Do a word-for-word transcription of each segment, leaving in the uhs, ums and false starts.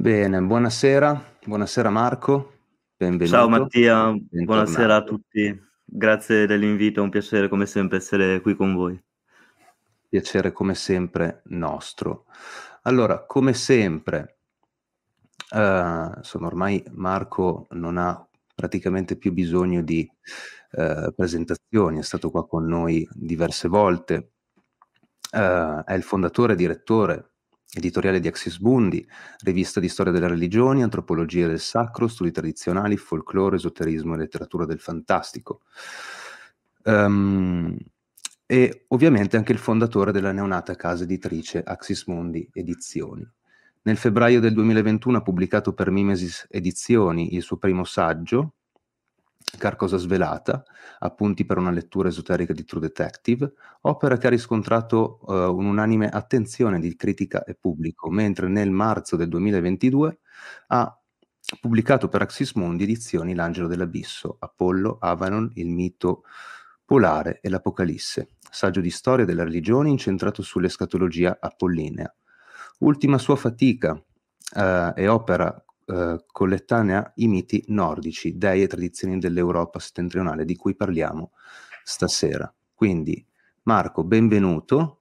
Bene, buonasera, buonasera Marco, benvenuto. Ciao Mattia, bentornato. Buonasera a tutti, grazie dell'invito, è un piacere come sempre essere qui con voi. Piacere come sempre nostro. Allora, come sempre, eh, insomma ormai Marco non ha praticamente più bisogno di eh, presentazioni, è stato qua con noi diverse volte, eh, è il fondatore e direttore editoriale di Axis Mundi, rivista di storia delle religioni, antropologia del sacro, studi tradizionali, folklore, esoterismo e letteratura del fantastico. Um, e ovviamente anche il fondatore della neonata casa editrice Axis Mundi Edizioni. Nel febbraio del duemilaventuno ha pubblicato per Mimesis Edizioni il suo primo saggio, Carcosa svelata, appunti per una lettura esoterica di True Detective, opera che ha riscontrato uh, un'unanime attenzione di critica e pubblico, mentre nel marzo del duemilaventidue ha pubblicato per Axis Mundi Edizioni L'angelo dell'abisso, Apollo, Avanon, il mito polare e l'Apocalisse, saggio di storia della religione incentrato sull'escatologia apollinea. Ultima sua fatica uh, e opera Uh, collettanea I miti nordici, dei e tradizioni dell'Europa settentrionale, di cui parliamo stasera. Quindi Marco, benvenuto,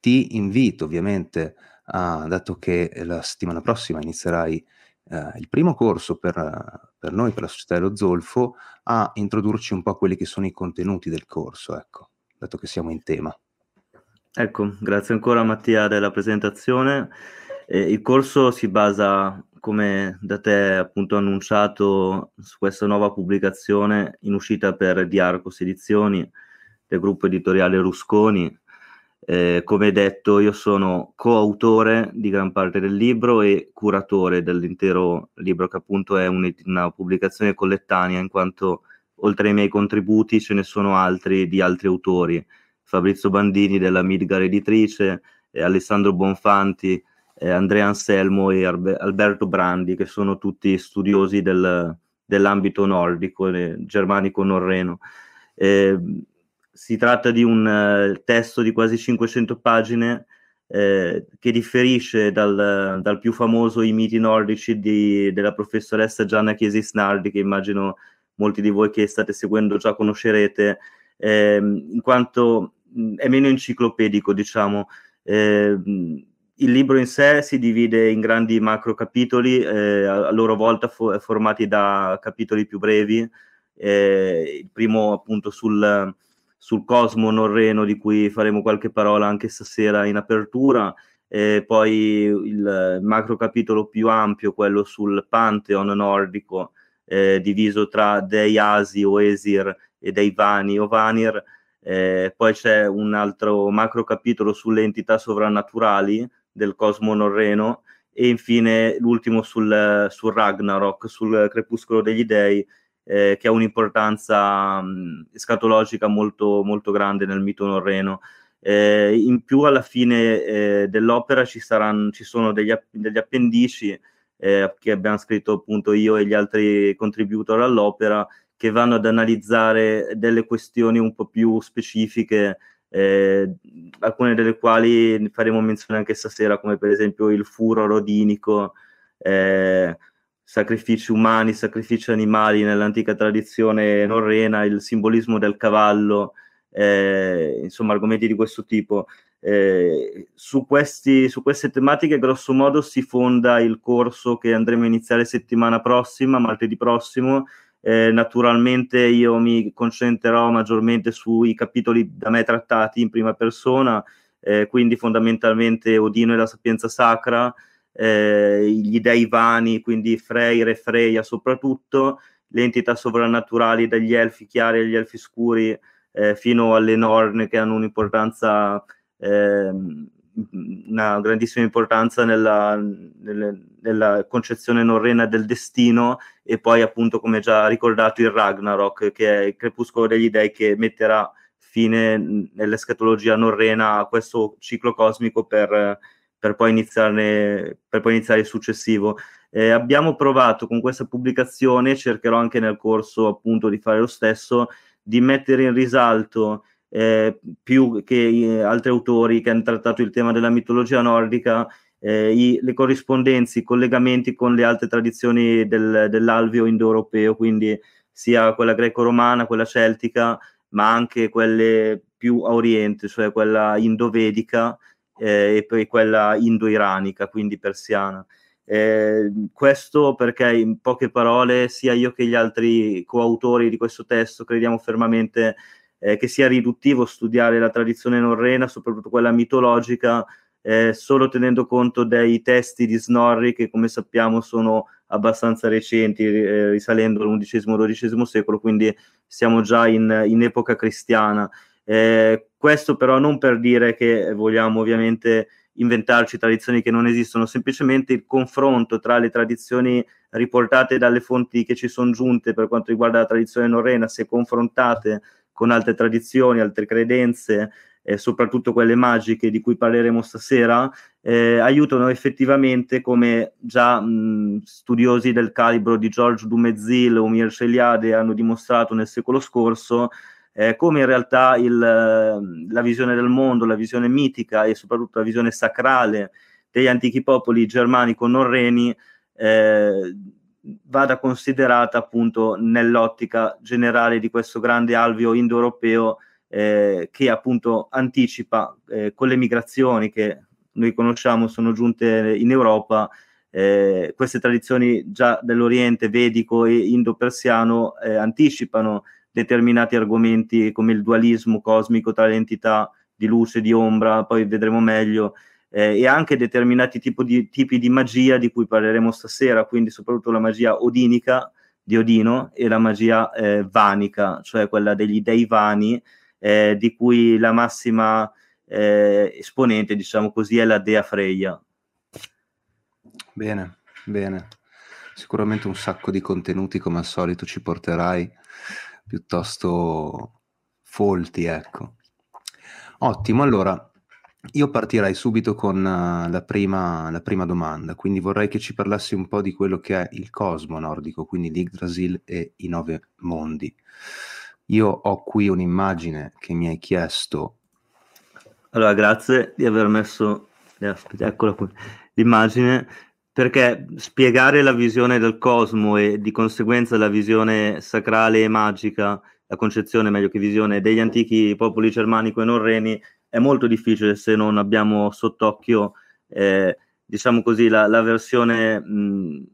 ti invito ovviamente, a, dato che la settimana prossima inizierai uh, il primo corso per, uh, per noi, per la Società dello Zolfo, a introdurci un po' a quelli che sono i contenuti del corso, ecco, dato che siamo in tema. Ecco, grazie ancora Mattia della presentazione. Eh, il corso si basa, come da te appunto annunciato, su questa nuova pubblicazione in uscita per Diarcos Edizioni del gruppo editoriale Rusconi. Eh, come detto, io sono coautore di gran parte del libro e curatore dell'intero libro, che appunto è un, una pubblicazione collettanea, in quanto oltre ai miei contributi ce ne sono altri di altri autori: Fabrizio Bandini della Midgard Editrice, eh, Alessandro Bonfanti, Andrea Anselmo e Alberto Brandi, che sono tutti studiosi del, dell'ambito nordico, germanico-norreno. Eh, si tratta di un eh, testo di quasi cinquecento pagine eh, che differisce dal, dal più famoso I miti nordici di, della professoressa Gianna Chiesa Isnardi, che immagino molti di voi che state seguendo già conoscerete, eh, in quanto è meno enciclopedico, diciamo. Eh, Il libro in sé si divide in grandi macro capitoli, eh, a loro volta fo- formati da capitoli più brevi. Eh, il primo appunto sul, sul cosmo norreno, di cui faremo qualche parola anche stasera in apertura, eh, poi il macro capitolo più ampio, quello sul pantheon nordico, eh, diviso tra dei Asi o Esir e dei Vani o Vanir. Eh, poi c'è un altro macro capitolo sulle entità sovrannaturali del cosmo norreno, e infine l'ultimo sul, sul Ragnarok, sul crepuscolo degli dei, eh, che ha un'importanza mh, escatologica molto, molto grande nel mito norreno. Eh, in più, alla fine eh, dell'opera ci, saranno, ci sono degli, app- degli appendici eh, che abbiamo scritto appunto io e gli altri contributor all'opera, che vanno ad analizzare delle questioni un po' più specifiche, Eh, alcune delle quali faremo menzione anche stasera, come per esempio il furor odinico, eh, sacrifici umani, sacrifici animali nell'antica tradizione norrena, il simbolismo del cavallo, eh, insomma argomenti di questo tipo. Eh, su, questi, su queste tematiche grosso modo si fonda il corso che andremo a iniziare settimana prossima, martedì prossimo. Eh, naturalmente io mi concentrerò maggiormente sui capitoli da me trattati in prima persona, eh, quindi fondamentalmente Odino e la sapienza sacra, eh, gli dei vani, quindi Freyr e Freya soprattutto, le entità sovrannaturali dagli elfi chiari agli elfi scuri, eh, fino alle Norn, che hanno un'importanza, eh, una grandissima importanza nella, nella, nella concezione norrena del destino, e poi appunto, come già ricordato, il Ragnarok, che è il crepuscolo degli dei, che metterà fine nell'escatologia norrena a questo ciclo cosmico per, per, poi, iniziarne, per poi iniziare il successivo. Eh, abbiamo provato con questa pubblicazione, cercherò anche nel corso appunto di fare lo stesso, di mettere in risalto, Eh, più che eh, altri autori che hanno trattato il tema della mitologia nordica, eh, i, le corrispondenze, i collegamenti con le altre tradizioni del, dell'alveo indoeuropeo, quindi sia quella greco-romana, quella celtica, ma anche quelle più a oriente, cioè quella indovedica eh, e poi quella indo-iranica, quindi persiana. Eh, questo perché, in poche parole, sia io che gli altri coautori di questo testo crediamo fermamente eh, che sia riduttivo studiare la tradizione norrena, soprattutto quella mitologica, eh, solo tenendo conto dei testi di Snorri che, come sappiamo, sono abbastanza recenti, eh, risalendo all'undicesimo dodicesimo secolo, quindi siamo già in, in epoca cristiana. Eh, questo però non per dire che vogliamo ovviamente inventarci tradizioni che non esistono, semplicemente il confronto tra le tradizioni riportate dalle fonti che ci sono giunte per quanto riguarda la tradizione norrena, se confrontate con altre tradizioni, altre credenze, eh, soprattutto quelle magiche di cui parleremo stasera, eh, aiutano effettivamente, come già mh, studiosi del calibro di Georges Dumézil o Mimir hanno dimostrato nel secolo scorso, Eh, come in realtà il, la visione del mondo, la visione mitica e soprattutto la visione sacrale degli antichi popoli germanico-norreni eh, vada considerata appunto nell'ottica generale di questo grande alveo indoeuropeo eh, che appunto anticipa eh, con le migrazioni che noi conosciamo sono giunte in Europa eh, queste tradizioni già dell'Oriente vedico e indo-persiano eh, anticipano determinati argomenti come il dualismo cosmico tra le entità di luce e di ombra, poi vedremo meglio, eh, e anche determinati tipo di, tipi di magia di cui parleremo stasera, quindi soprattutto la magia odinica di Odino e la magia eh, vanica, cioè quella degli dei vani, eh, di cui la massima eh, esponente, diciamo così, è la dea Freya. Bene, bene. Sicuramente un sacco di contenuti, come al solito, ci porterai piuttosto folti, ecco. Ottimo, allora io partirei subito con uh, la, prima, la prima domanda, quindi vorrei che ci parlassi un po' di quello che è il cosmo nordico, quindi l'Yggdrasil e i nove mondi. Io ho qui un'immagine che mi hai chiesto. Allora, grazie di aver messo, aspetta, eccola qui, l'immagine, perché spiegare la visione del cosmo e di conseguenza la visione sacrale e magica, la concezione meglio che visione degli antichi popoli germanico e norreni è molto difficile se non abbiamo sott'occhio, eh, diciamo così, la, la versione mh,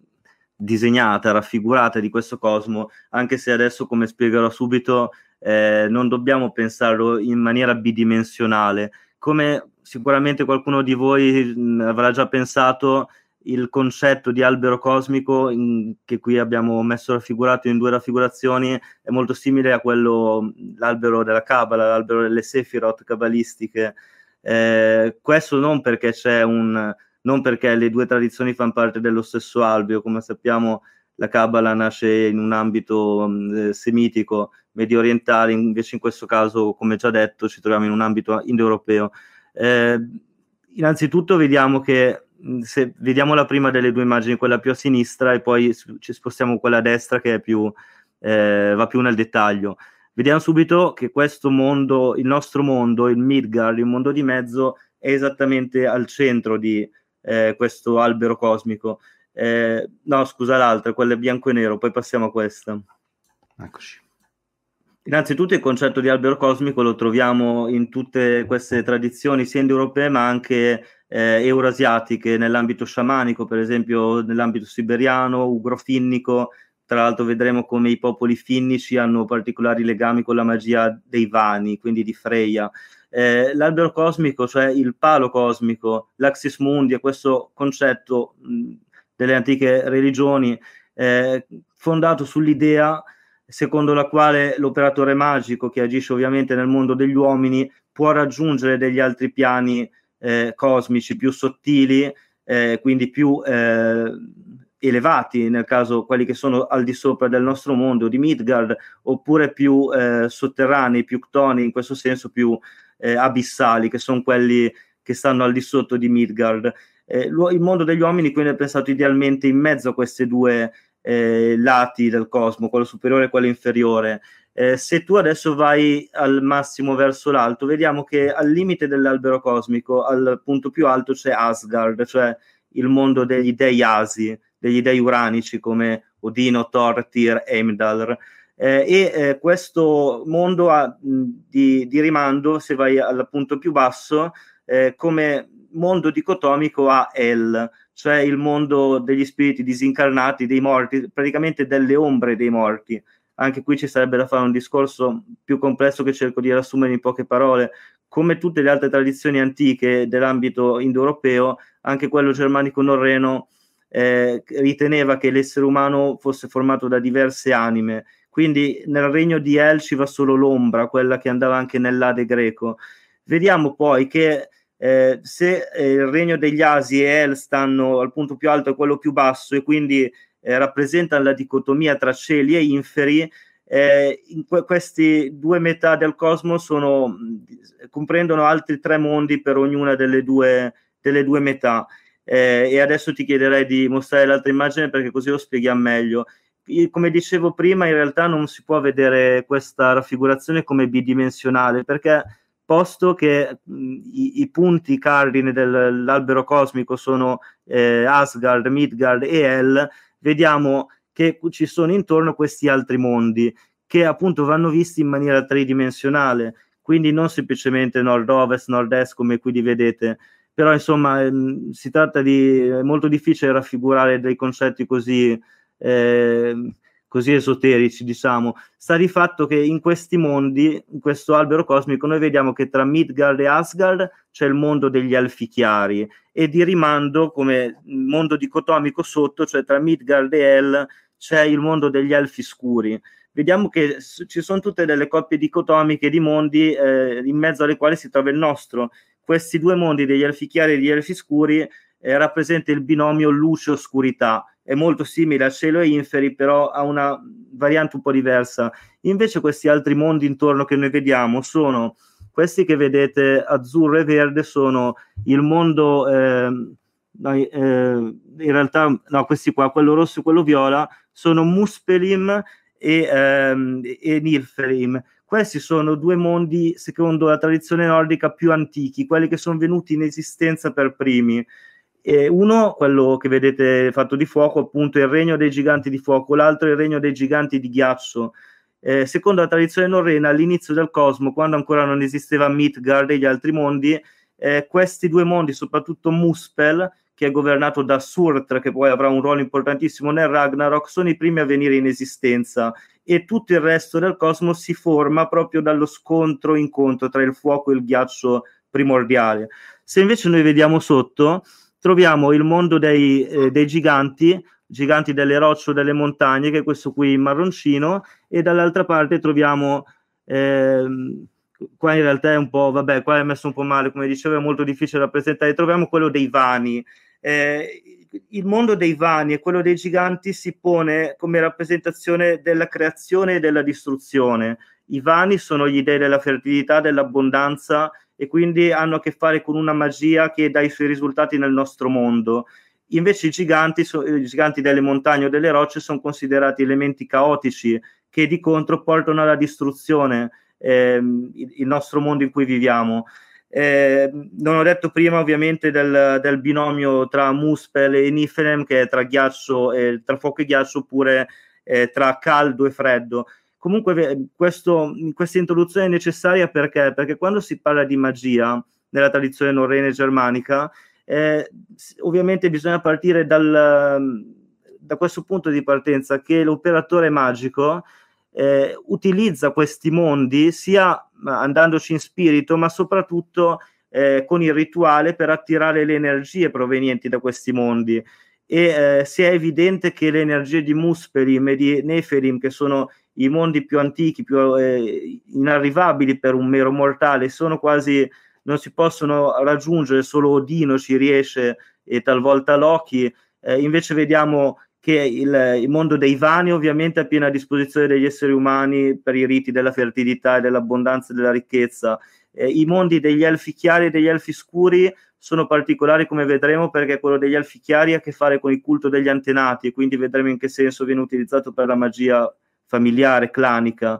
disegnata, raffigurata di questo cosmo, anche se adesso, come spiegherò subito, eh, non dobbiamo pensarlo in maniera bidimensionale. Come sicuramente qualcuno di voi mh, avrà già pensato, il concetto di albero cosmico, in, che qui abbiamo messo raffigurato in due raffigurazioni, è molto simile a quello, l'albero della Cabala, l'albero delle Sefirot cabalistiche. Eh, questo non perché c'è un, non perché le due tradizioni fanno parte dello stesso albero. Come sappiamo, la Cabala nasce in un ambito mh, semitico, medio orientale, invece in questo caso, come già detto, ci troviamo in un ambito indoeuropeo. Eh, innanzitutto vediamo che, se vediamo la prima delle due immagini, quella più a sinistra, e poi ci spostiamo quella a destra che è più, eh, va più nel dettaglio, vediamo subito che questo mondo, il nostro mondo, il Midgard, il mondo di mezzo, è esattamente al centro di eh, questo albero cosmico. Eh, no, scusa, l'altra, quella è bianco e nero, poi passiamo a questa. Eccoci. Innanzitutto il concetto di albero cosmico lo troviamo in tutte queste tradizioni, sia indoeuropee ma anche eh, eurasiatiche, nell'ambito sciamanico, per esempio nell'ambito siberiano, ugrofinnico. Tra l'altro vedremo come i popoli finnici hanno particolari legami con la magia dei Vani, quindi di Freya. Eh, l'albero cosmico, cioè il palo cosmico, l'Axis Mundi, è questo concetto mh, delle antiche religioni eh, fondato sull'idea secondo la quale l'operatore magico, che agisce ovviamente nel mondo degli uomini, può raggiungere degli altri piani eh, cosmici più sottili, eh, quindi più eh, elevati, nel caso quelli che sono al di sopra del nostro mondo di Midgard, oppure più eh, sotterranei, più ctoni, in questo senso più eh, abissali, che sono quelli che stanno al di sotto di Midgard. Eh, il mondo degli uomini quindi è pensato idealmente in mezzo a queste due Eh, lati del cosmo, quello superiore e quello inferiore, Eh, se tu adesso vai al massimo verso l'alto, vediamo che al limite dell'albero cosmico, al punto più alto, c'è Asgard, cioè il mondo degli dei Asi, degli dei uranici come Odino, Thor, Tyr, Heimdall. Eh, e eh, questo mondo ha, mh, di, di rimando, se vai al punto più basso, eh, come mondo dicotomico a Hel, cioè il mondo degli spiriti disincarnati, dei morti, praticamente delle ombre dei morti. Anche qui ci sarebbe da fare un discorso più complesso che cerco di riassumere in poche parole. Come tutte le altre tradizioni antiche dell'ambito indoeuropeo, anche quello germanico-norreno eh, riteneva che l'essere umano fosse formato da diverse anime, quindi nel regno di El ci va solo l'ombra, quella che andava anche nell'Ade greco. Vediamo poi che eh, se eh, il regno degli Asi e El stanno al punto più alto e quello più basso, e quindi Eh, rappresentano la dicotomia tra cieli e inferi, eh, in que- questi due metà del cosmo sono, comprendono altri tre mondi per ognuna delle due, delle due metà. Eh, e adesso ti chiederei di mostrare l'altra immagine, perché così lo spieghiamo meglio. Io, come dicevo prima, in realtà non si può vedere questa raffigurazione come bidimensionale, perché posto che mh, i, i punti cardine dell'albero cosmico sono eh, Asgard, Midgard e Hel, vediamo che ci sono intorno questi altri mondi che appunto vanno visti in maniera tridimensionale, quindi non semplicemente nord-ovest, nord-est come qui li vedete, però insomma mh, si tratta di, è molto difficile raffigurare dei concetti così, eh, così esoterici, diciamo. Sta di fatto che in questi mondi, in questo albero cosmico, noi vediamo che tra Midgard e Asgard c'è il mondo degli elfi chiari, e di rimando, come mondo dicotomico sotto, cioè tra Midgard e El, c'è il mondo degli elfi scuri. Vediamo che ci sono tutte delle coppie dicotomiche di mondi eh, in mezzo alle quali si trova il nostro. Questi due mondi degli elfi chiari e degli elfi scuri eh, rappresenta il binomio luce-oscurità. È molto simile a cielo e inferi, però ha una variante un po' diversa. Invece questi altri mondi intorno che noi vediamo sono... Questi che vedete azzurro e verde sono il mondo, eh, eh, in realtà, no, questi qua, quello rosso e quello viola, sono Muspelheim e, ehm, e Niflheim. Questi sono due mondi, secondo la tradizione nordica, più antichi, quelli che sono venuti in esistenza per primi. E uno, quello che vedete fatto di fuoco, appunto, è il regno dei giganti di fuoco, l'altro è il regno dei giganti di ghiaccio. Eh, secondo la tradizione norrena, all'inizio del cosmo, quando ancora non esisteva Midgard e gli altri mondi, eh, questi due mondi, soprattutto Muspel, che è governato da Surt, che poi avrà un ruolo importantissimo nel Ragnarok, sono i primi a venire in esistenza, e tutto il resto del cosmo si forma proprio dallo scontro-incontro tra il fuoco e il ghiaccio primordiale. Se invece noi vediamo sotto, troviamo il mondo dei, eh, dei giganti, giganti delle rocce o delle montagne, che è questo qui marroncino, e dall'altra parte troviamo ehm, qua in realtà è un po', vabbè, qua è messo un po' male, come dicevo, è molto difficile rappresentare, troviamo quello dei Vani. Eh, il mondo dei Vani e quello dei giganti si pone come rappresentazione della creazione e della distruzione. I Vani sono gli dei della fertilità, dell'abbondanza, e quindi hanno a che fare con una magia che dà i suoi risultati nel nostro mondo. Invece i giganti, i giganti delle montagne o delle rocce sono considerati elementi caotici che di contro portano alla distruzione ehm, il nostro mondo in cui viviamo. Eh, non ho detto prima ovviamente del, del binomio tra Muspel e Niflheim, che è tra, ghiaccio, eh, tra fuoco e ghiaccio, oppure eh, tra caldo e freddo. Comunque questo, questa introduzione è necessaria perché? Perché quando si parla di magia nella tradizione norrena e germanica, Eh, ovviamente bisogna partire dal, da questo punto di partenza, che l'operatore magico eh, utilizza questi mondi sia andandoci in spirito, ma soprattutto eh, con il rituale, per attirare le energie provenienti da questi mondi. E eh, se è evidente che le energie di Muspelheim e di Nefelim, che sono i mondi più antichi, più eh, inarrivabili per un mero mortale, sono quasi... non si possono raggiungere, solo Odino ci riesce e talvolta Loki, eh, invece vediamo che il, il mondo dei Vani ovviamente è pieno a disposizione degli esseri umani per i riti della fertilità e dell'abbondanza e della ricchezza. Eh, i mondi degli elfi chiari e degli elfi scuri sono particolari, come vedremo, perché quello degli elfi chiari ha a che fare con il culto degli antenati, e quindi vedremo in che senso viene utilizzato per la magia familiare, clanica.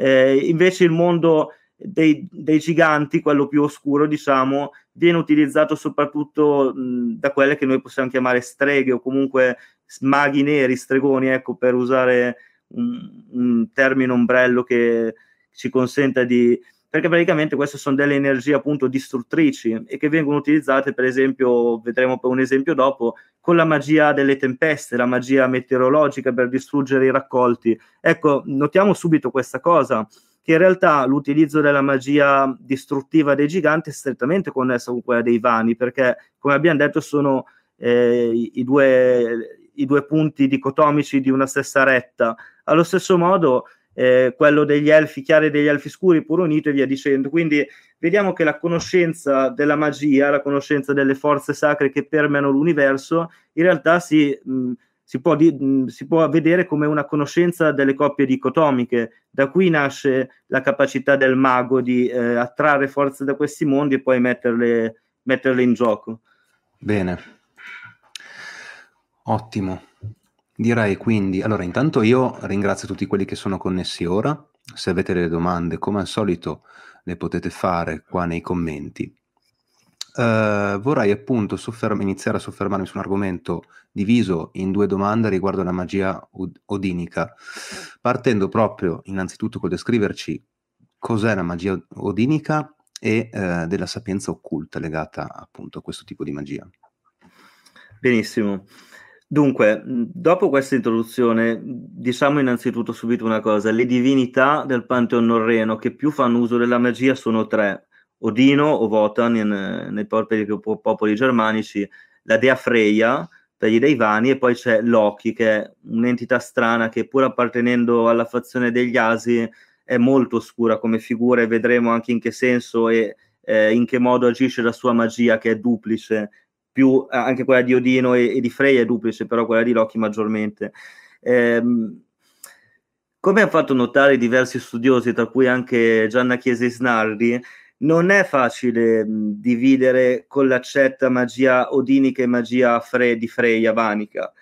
Eh, invece il mondo dei, dei giganti, quello più oscuro, diciamo, viene utilizzato soprattutto mh, da quelle che noi possiamo chiamare streghe o comunque maghi neri, stregoni, ecco, per usare un, un termine ombrello che ci consenta di... perché praticamente queste sono delle energie appunto distruttrici e che vengono utilizzate, per esempio, vedremo per un esempio dopo, con la magia delle tempeste, la magia meteorologica per distruggere i raccolti. Ecco, notiamo subito questa cosa, che in realtà l'utilizzo della magia distruttiva dei giganti è strettamente connesso con quella dei Vani, perché, come abbiamo detto, sono eh, i, due, i due punti dicotomici di una stessa retta. Allo stesso modo... Eh, quello degli elfi chiari e degli elfi scuri, pur unito e via dicendo. Quindi vediamo che la conoscenza della magia, la conoscenza delle forze sacre che permeano l'universo, in realtà si, mh, si, può di, mh, si può vedere come una conoscenza delle coppie dicotomiche. Da qui nasce la capacità del mago di eh, attrarre forze da questi mondi e poi metterle, metterle in gioco. Bene, ottimo. Direi quindi, allora intanto io ringrazio tutti quelli che sono connessi ora, se avete delle domande come al solito le potete fare qua nei commenti. Uh, vorrei appunto iniziare a soffermarmi su un argomento diviso in due domande riguardo alla magia odinica, partendo proprio innanzitutto col descriverci cos'è la magia odinica e uh, della sapienza occulta legata appunto a questo tipo di magia. Benissimo. Dunque, dopo questa introduzione, diciamo innanzitutto subito una cosa. Le divinità del Pantheon norreno che più fanno uso della magia sono tre. Odino o Wotan in, nei popoli, popoli germanici, la dea Freya per gli dei Vani, e poi c'è Loki, che è un'entità strana che pur appartenendo alla fazione degli Asi è molto oscura come figura, e vedremo anche in che senso e eh, in che modo agisce la sua magia, che è duplice. Più, anche quella di Odino e, e di Freya è duplice, però quella di Loki maggiormente. Eh, come hanno fatto notare diversi studiosi, tra cui anche Gianna Chiesa Isnardi, non è facile mh, dividere con l'accetta magia odinica e magia fre di Freya vanica,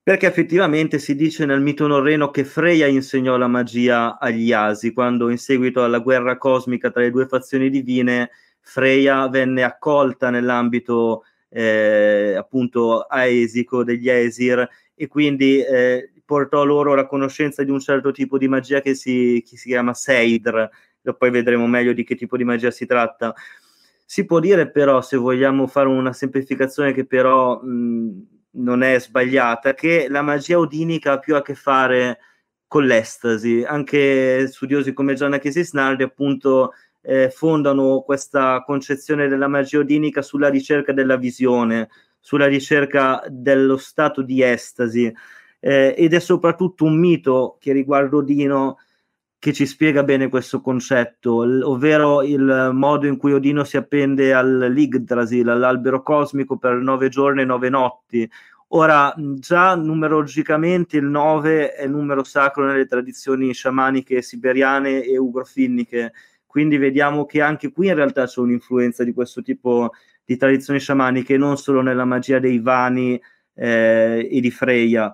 perché effettivamente si dice nel mito norreno che Freya insegnò la magia agli Asi, quando in seguito alla guerra cosmica tra le due fazioni divine Freya venne accolta nell'ambito Eh, appunto aesico degli Aesir, e quindi eh, portò loro la conoscenza di un certo tipo di magia che si, che si chiama Seidr. Poi vedremo meglio di che tipo di magia si tratta. Si può dire però, se vogliamo fare una semplificazione che però mh, non è sbagliata, che la magia odinica ha più a che fare con l'estasi. Anche studiosi come Gianna Chiesa Isnardi appunto Eh, fondano questa concezione della magia odinica sulla ricerca della visione, sulla ricerca dello stato di estasi, eh, ed è soprattutto un mito che riguarda Odino che ci spiega bene questo concetto, ovvero il modo in cui Odino si appende all'Yggdrasil, all'albero cosmico, per nove giorni e nove notti. Ora, già numerologicamente il nove è numero sacro nelle tradizioni sciamaniche siberiane e ugrofinniche, quindi vediamo che anche qui in realtà c'è un'influenza di questo tipo di tradizioni sciamaniche, non solo nella magia dei Vani eh, e di Freya.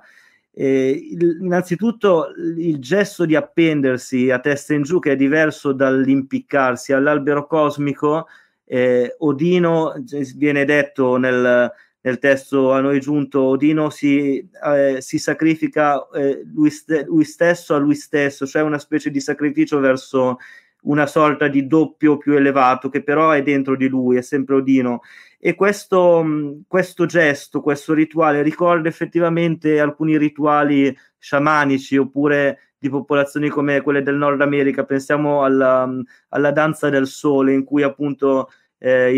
Eh, il, innanzitutto il gesto di appendersi a testa in giù, che è diverso dall'impiccarsi all'albero cosmico. eh, Odino, viene detto nel, nel testo a noi giunto, Odino si, eh, si sacrifica eh, lui, st lui stesso a lui stesso, cioè una specie di sacrificio verso una sorta di doppio più elevato che però è dentro di lui, è sempre Odino, e questo, questo gesto, questo rituale ricorda effettivamente alcuni rituali sciamanici oppure di popolazioni come quelle del Nord America. Pensiamo alla, alla danza del sole, in cui appunto eh,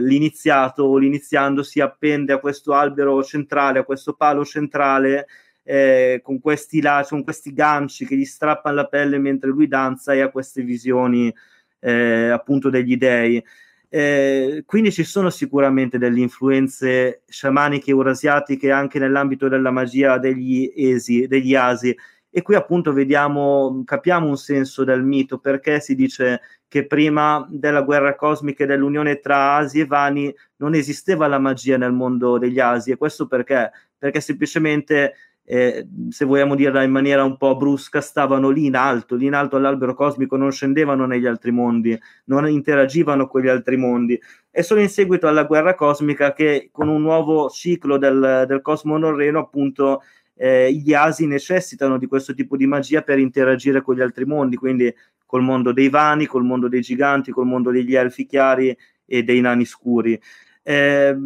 l'iniziato o l'iniziando si appende a questo albero centrale, a questo palo centrale, Eh, con questi lacci, con questi ganci che gli strappano la pelle mentre lui danza, e ha queste visioni eh, appunto degli dei. Eh, quindi ci sono sicuramente delle influenze sciamaniche eurasiatiche anche nell'ambito della magia degli, esi, degli Asi, e qui appunto vediamo, capiamo un senso del mito, perché si dice che prima della guerra cosmica e dell'unione tra Asi e Vani non esisteva la magia nel mondo degli Asi. E questo perché? Perché semplicemente eh, se vogliamo dirla in maniera un po' brusca, stavano lì in alto, lì in alto all'albero cosmico, non scendevano negli altri mondi, non interagivano con gli altri mondi. È solo in seguito alla guerra cosmica che, con un nuovo ciclo del, del cosmo norreno, appunto, eh, gli Asi necessitano di questo tipo di magia per interagire con gli altri mondi, quindi col mondo dei Vani, col mondo dei giganti, col mondo degli elfi chiari e dei nani scuri. Eh,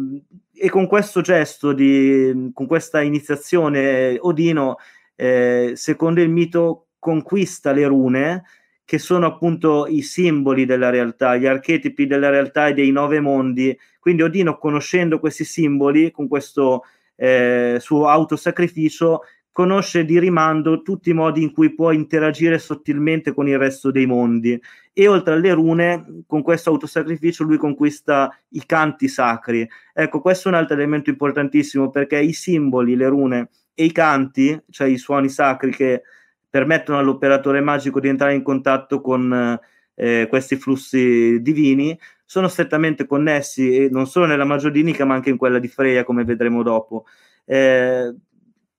e con questo gesto, di, con questa iniziazione, Odino, eh, secondo il mito, conquista le rune, che sono appunto i simboli della realtà, gli archetipi della realtà e dei nove mondi. Quindi Odino, conoscendo questi simboli, con questo eh, suo autosacrificio, conosce di rimando tutti i modi in cui può interagire sottilmente con il resto dei mondi. E oltre alle rune, con questo autosacrificio lui conquista i canti sacri. Ecco, questo è un altro elemento importantissimo, perché i simboli, le rune e i canti, cioè i suoni sacri che permettono all'operatore magico di entrare in contatto con eh, questi flussi divini, sono strettamente connessi, e non solo nella magia odinica ma anche in quella di Freya, come vedremo dopo. Eh,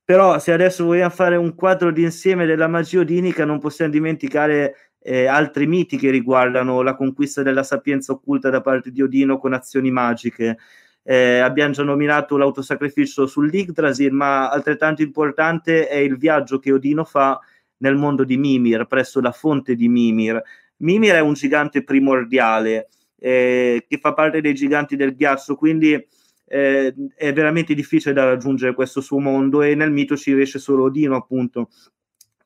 però se adesso vogliamo fare un quadro d'insieme della magia odinica, non possiamo dimenticare eh, altri miti che riguardano la conquista della sapienza occulta da parte di Odino con azioni magiche. Eh, abbiamo già nominato l'autosacrificio sull'Yggdrasil, ma altrettanto importante è il viaggio che Odino fa nel mondo di Mimir, presso la fonte di Mimir. Mimir è un gigante primordiale eh, che fa parte dei giganti del ghiaccio, quindi eh, è veramente difficile da raggiungere questo suo mondo, e nel mito ci riesce solo Odino, appunto.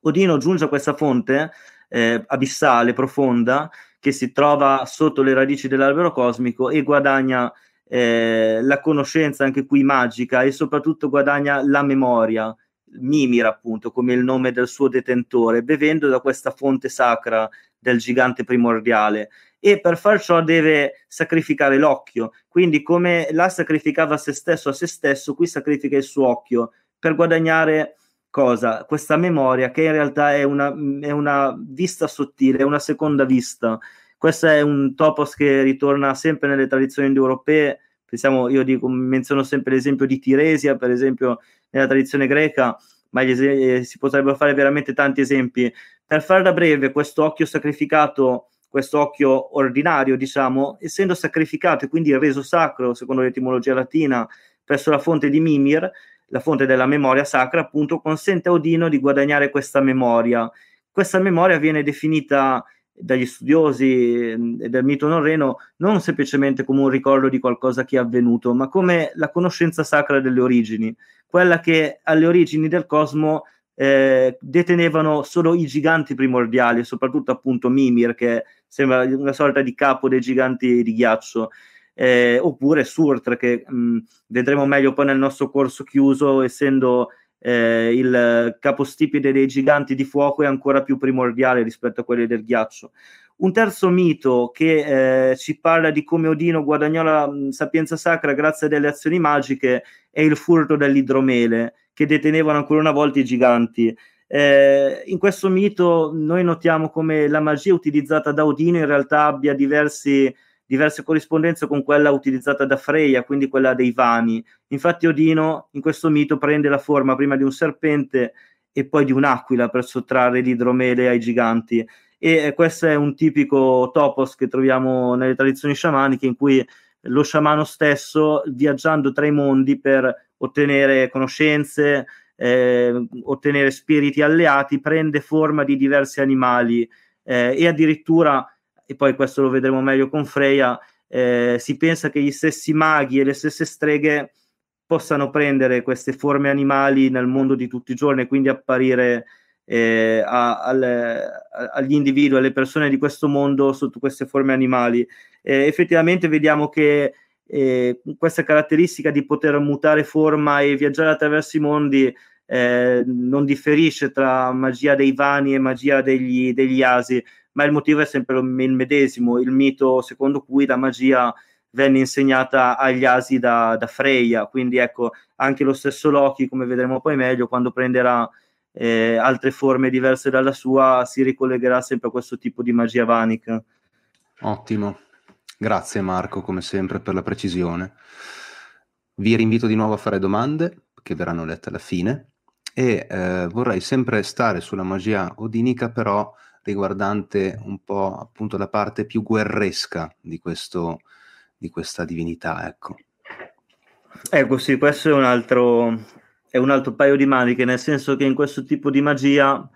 Odino giunge a questa fonte eh, abissale, profonda, che si trova sotto le radici dell'albero cosmico, e guadagna eh, la conoscenza, anche qui magica, e soprattutto guadagna la memoria, Mimir, appunto, come il nome del suo detentore, bevendo da questa fonte sacra del gigante primordiale. E per far ciò deve sacrificare l'occhio, quindi come la sacrificava se stesso a se stesso, qui sacrifica il suo occhio per guadagnare cosa? Questa memoria, che in realtà è una, è una vista sottile, è una seconda vista. Questo è un topos che ritorna sempre nelle tradizioni indoeuropee. Pensiamo, io dico, menziono sempre l'esempio di Tiresia, per esempio, nella tradizione greca, ma gli es- si potrebbero fare veramente tanti esempi. Per farla breve, questo occhio sacrificato, questo occhio ordinario, diciamo, essendo sacrificato e quindi reso sacro, secondo l'etimologia latina, presso la fonte di Mimir, la fonte della memoria sacra, appunto, consente a Odino di guadagnare questa memoria. Questa memoria viene definita dagli studiosi del mito norreno non semplicemente come un ricordo di qualcosa che è avvenuto, ma come la conoscenza sacra delle origini, quella che alle origini del cosmo eh, detenevano solo i giganti primordiali, soprattutto appunto Mimir, che sembra una sorta di capo dei giganti di ghiaccio, eh, oppure Surt, che mh, vedremo meglio poi nel nostro corso chiuso, essendo Eh, il capostipite dei giganti di fuoco, è ancora più primordiale rispetto a quelli del ghiaccio. Un terzo mito che eh, ci parla di come Odino guadagnò la mh, sapienza sacra grazie a delle azioni magiche è il furto dell'idromele, che detenevano ancora una volta i giganti. Eh, in questo mito noi notiamo come la magia utilizzata da Odino in realtà abbia diversi diverse corrispondenze con quella utilizzata da Freya, quindi quella dei Vani. Infatti Odino in questo mito prende la forma prima di un serpente e poi di un'aquila per sottrarre l'idromele ai giganti, e questo è un tipico topos che troviamo nelle tradizioni sciamaniche, in cui lo sciamano stesso, viaggiando tra i mondi per ottenere conoscenze, eh, ottenere spiriti alleati, prende forma di diversi animali eh, e addirittura, e poi questo lo vedremo meglio con Freya, eh, si pensa che gli stessi maghi e le stesse streghe possano prendere queste forme animali nel mondo di tutti i giorni, e quindi apparire eh, a, alle, agli individui, alle persone di questo mondo sotto queste forme animali. Eh, effettivamente vediamo che eh, questa caratteristica di poter mutare forma e viaggiare attraverso i mondi eh, non differisce tra magia dei Vani e magia degli, degli Asi, ma il motivo è sempre il medesimo, il mito secondo cui la magia venne insegnata agli Asi da, da Freya. Quindi ecco, anche lo stesso Loki, come vedremo poi meglio, quando prenderà eh, altre forme diverse dalla sua, si ricollegherà sempre a questo tipo di magia vanica. Ottimo, grazie Marco, come sempre, per la precisione. Vi rinvito di nuovo a fare domande, che verranno lette alla fine. e eh, vorrei sempre stare sulla magia odinica, però riguardante un po' appunto la parte più guerresca di, questo, di questa divinità, ecco. Ecco, sì, questo è un altro, è un altro paio di maniche, nel senso che in questo tipo di magia,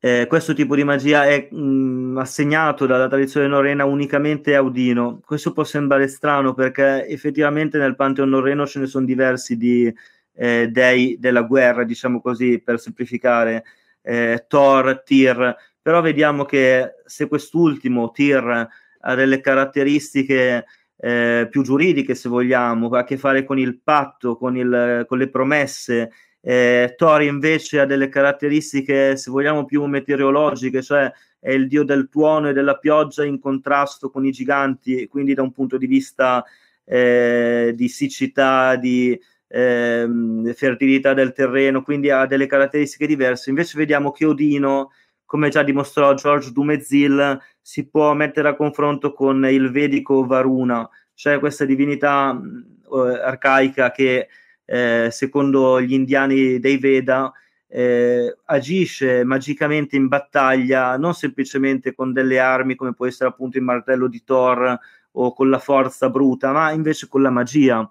eh, questo tipo di magia è mh, assegnato dalla tradizione norrena unicamente a Odino. Questo può sembrare strano perché effettivamente nel pantheon norreno ce ne sono diversi di eh, dei della guerra, diciamo così, per semplificare, eh, Thor, Tyr, però vediamo che se quest'ultimo, Tyr, ha delle caratteristiche Eh, più giuridiche, se vogliamo, ha a che fare con il patto, con, il, con le promesse, eh, Thor invece ha delle caratteristiche, se vogliamo, più meteorologiche, cioè è il dio del tuono e della pioggia in contrasto con i giganti, quindi da un punto di vista eh, di siccità, di eh, fertilità del terreno, quindi ha delle caratteristiche diverse. Invece vediamo che Odino, come già dimostrò Georges Dumézil, si può mettere a confronto con il vedico Varuna, cioè questa divinità eh, arcaica che eh, secondo gli indiani dei Veda eh, agisce magicamente in battaglia, non semplicemente con delle armi come può essere appunto il martello di Thor o con la forza bruta, ma invece con la magia.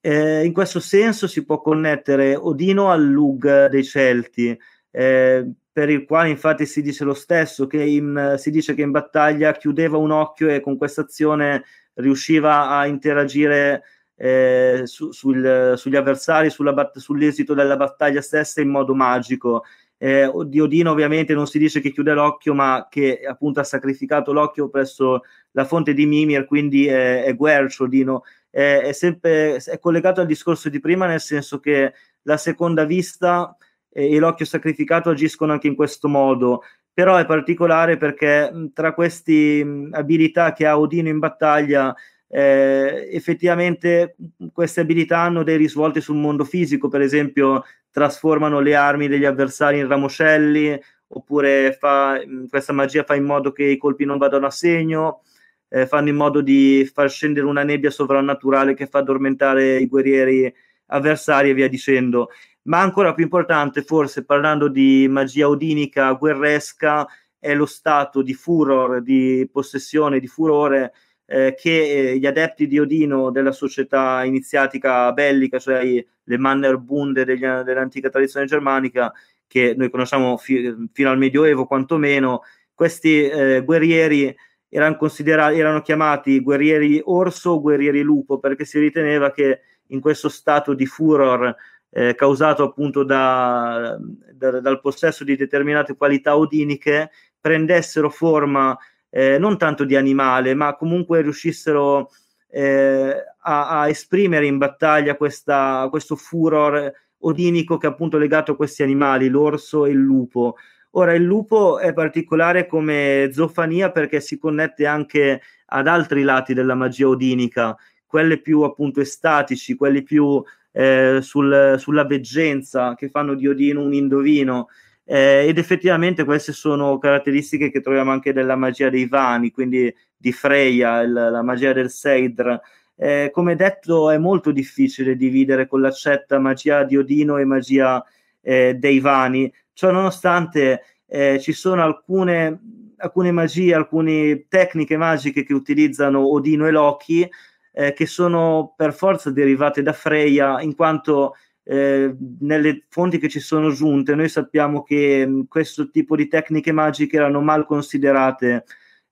Eh, in questo senso si può connettere Odino al Lug dei Celti, eh, per il quale infatti si dice lo stesso, che in, si dice che in battaglia chiudeva un occhio e con questa azione riusciva a interagire eh, su, sul, sugli avversari, sulla, sull'esito della battaglia stessa in modo magico. Eh, di Odino ovviamente non si dice che chiude l'occhio, ma che appunto ha sacrificato l'occhio presso la fonte di Mimir, quindi è, è guercio Odino. È, è, sempre, è collegato al discorso di prima, nel senso che la seconda vista e l'occhio sacrificato agiscono anche in questo modo, però è particolare perché tra queste abilità che ha Odino in battaglia, eh, effettivamente queste abilità hanno dei risvolti sul mondo fisico, per esempio trasformano le armi degli avversari in ramoscelli, oppure fa, questa magia fa in modo che i colpi non vadano a segno, eh, fanno in modo di far scendere una nebbia sovrannaturale che fa addormentare i guerrieri avversari e via dicendo. Ma ancora più importante, forse, parlando di magia odinica guerresca, è lo stato di furor, di possessione, di furore eh, che eh, gli adepti di Odino della società iniziatica bellica, cioè i, le Mannerbunde degli, dell'antica tradizione germanica, che noi conosciamo fi, fino al Medioevo quantomeno, questi eh, guerrieri erano, considerati, erano chiamati guerrieri orso o guerrieri lupo, perché si riteneva che in questo stato di furor Eh, causato appunto da, da, dal possesso di determinate qualità odiniche, prendessero forma eh, non tanto di animale, ma comunque riuscissero eh, a, a esprimere in battaglia questa, questo furor odinico che è appunto legato a questi animali, l'orso e il lupo. Ora, il lupo è particolare come zoofania perché si connette anche ad altri lati della magia odinica, quelli più appunto estatici, quelli più Eh, sul, sulla veggenza, che fanno di Odino un indovino, eh, ed effettivamente queste sono caratteristiche che troviamo anche della magia dei Vani, quindi di Freya, il, la magia del Seidr. Eh, come detto, è molto difficile dividere con l'accetta magia di Odino e magia eh, dei Vani. Ciò nonostante eh, ci sono alcune, alcune magie, alcune tecniche magiche che utilizzano Odino e Loki, Eh, che sono per forza derivate da Freya, in quanto eh, nelle fonti che ci sono giunte noi sappiamo che mh, questo tipo di tecniche magiche erano mal considerate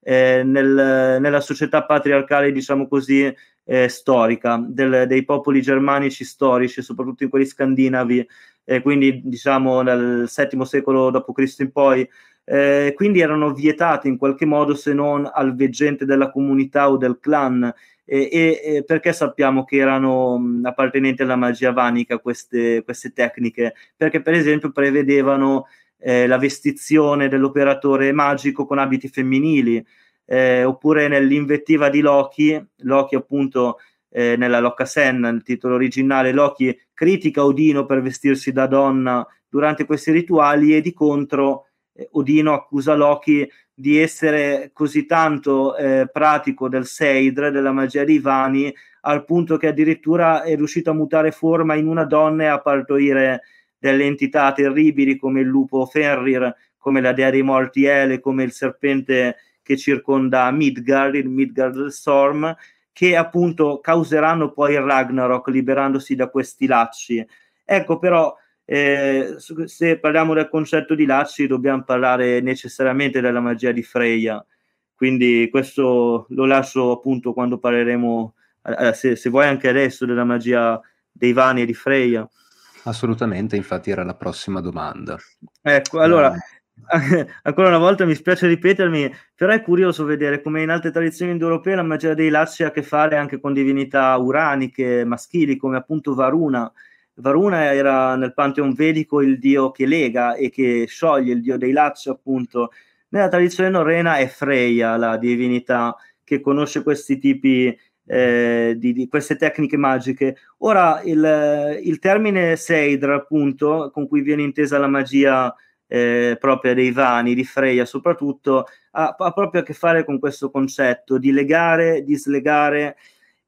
eh, nel, nella società patriarcale, diciamo così, eh, storica, del, dei popoli germanici storici, soprattutto in quelli scandinavi, eh, quindi diciamo dal settimo secolo dopo Cristo in poi, eh, quindi erano vietate in qualche modo se non al veggente della comunità o del clan. E, e perché sappiamo che erano appartenenti alla magia vanica queste, queste tecniche? Perché per esempio prevedevano eh, la vestizione dell'operatore magico con abiti femminili, eh, oppure nell'invettiva di Loki, Loki appunto eh, nella Lokasen, nel titolo originale, Loki critica Odino per vestirsi da donna durante questi rituali e di contro eh, Odino accusa Loki di essere così tanto eh, pratico del Seidr, della magia dei Vani, al punto che addirittura è riuscito a mutare forma in una donna e a partorire delle entità terribili come il lupo Fenrir, come la dea dei morti Hel, come il serpente che circonda Midgard, il Midgard Storm, che appunto causeranno poi il Ragnarok, liberandosi da questi lacci. Ecco, però eh, se parliamo del concetto di lacci dobbiamo parlare necessariamente della magia di Freya, quindi questo lo lascio appunto quando parleremo, eh, se, se vuoi anche adesso, della magia dei Vani e di Freya. Assolutamente, infatti era la prossima domanda. Ecco, allora, eh. ancora una volta mi spiace ripetermi, però è curioso vedere come in altre tradizioni indoeuropee la magia dei lacci ha a che fare anche con divinità uraniche, maschili, come appunto Varuna. Varuna era nel pantheon vedico il dio che lega e che scioglie, il dio dei lacci appunto. Nella tradizione norrena è Freya la divinità che conosce questi tipi Eh, di, di queste tecniche magiche. Ora il, il termine Seidr, appunto, con cui viene intesa la magia eh, propria dei Vani, di Freya soprattutto, ha, ha proprio a che fare con questo concetto di legare, dislegare,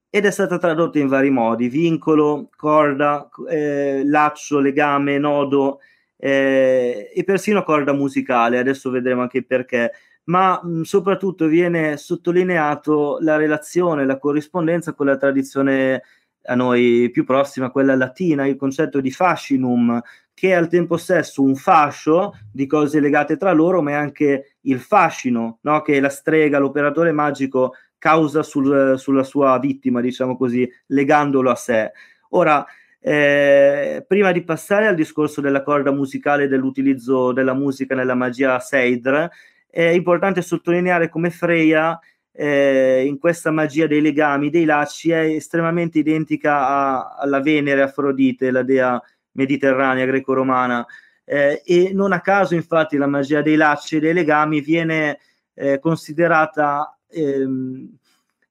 ed è stata tradotta in vari modi: vincolo, corda, eh, laccio, legame, nodo, eh, e persino corda musicale. Adesso vedremo anche il perché. Ma mh, soprattutto viene sottolineato la relazione, la corrispondenza con la tradizione a noi più prossima, quella latina, il concetto di fascinum, che è al tempo stesso un fascio di cose legate tra loro, ma è anche il fascino, no? Che la strega, l'operatore magico causa sul, sulla sua vittima, diciamo così, legandolo a sé. Ora, Eh, prima di passare al discorso della corda musicale e dell'utilizzo della musica nella magia Seidr, è importante sottolineare come Freya eh, in questa magia dei legami, dei lacci, è estremamente identica a, alla Venere Afrodite, la dea mediterranea greco-romana, eh, e non a caso infatti la magia dei lacci e dei legami viene eh, considerata ehm,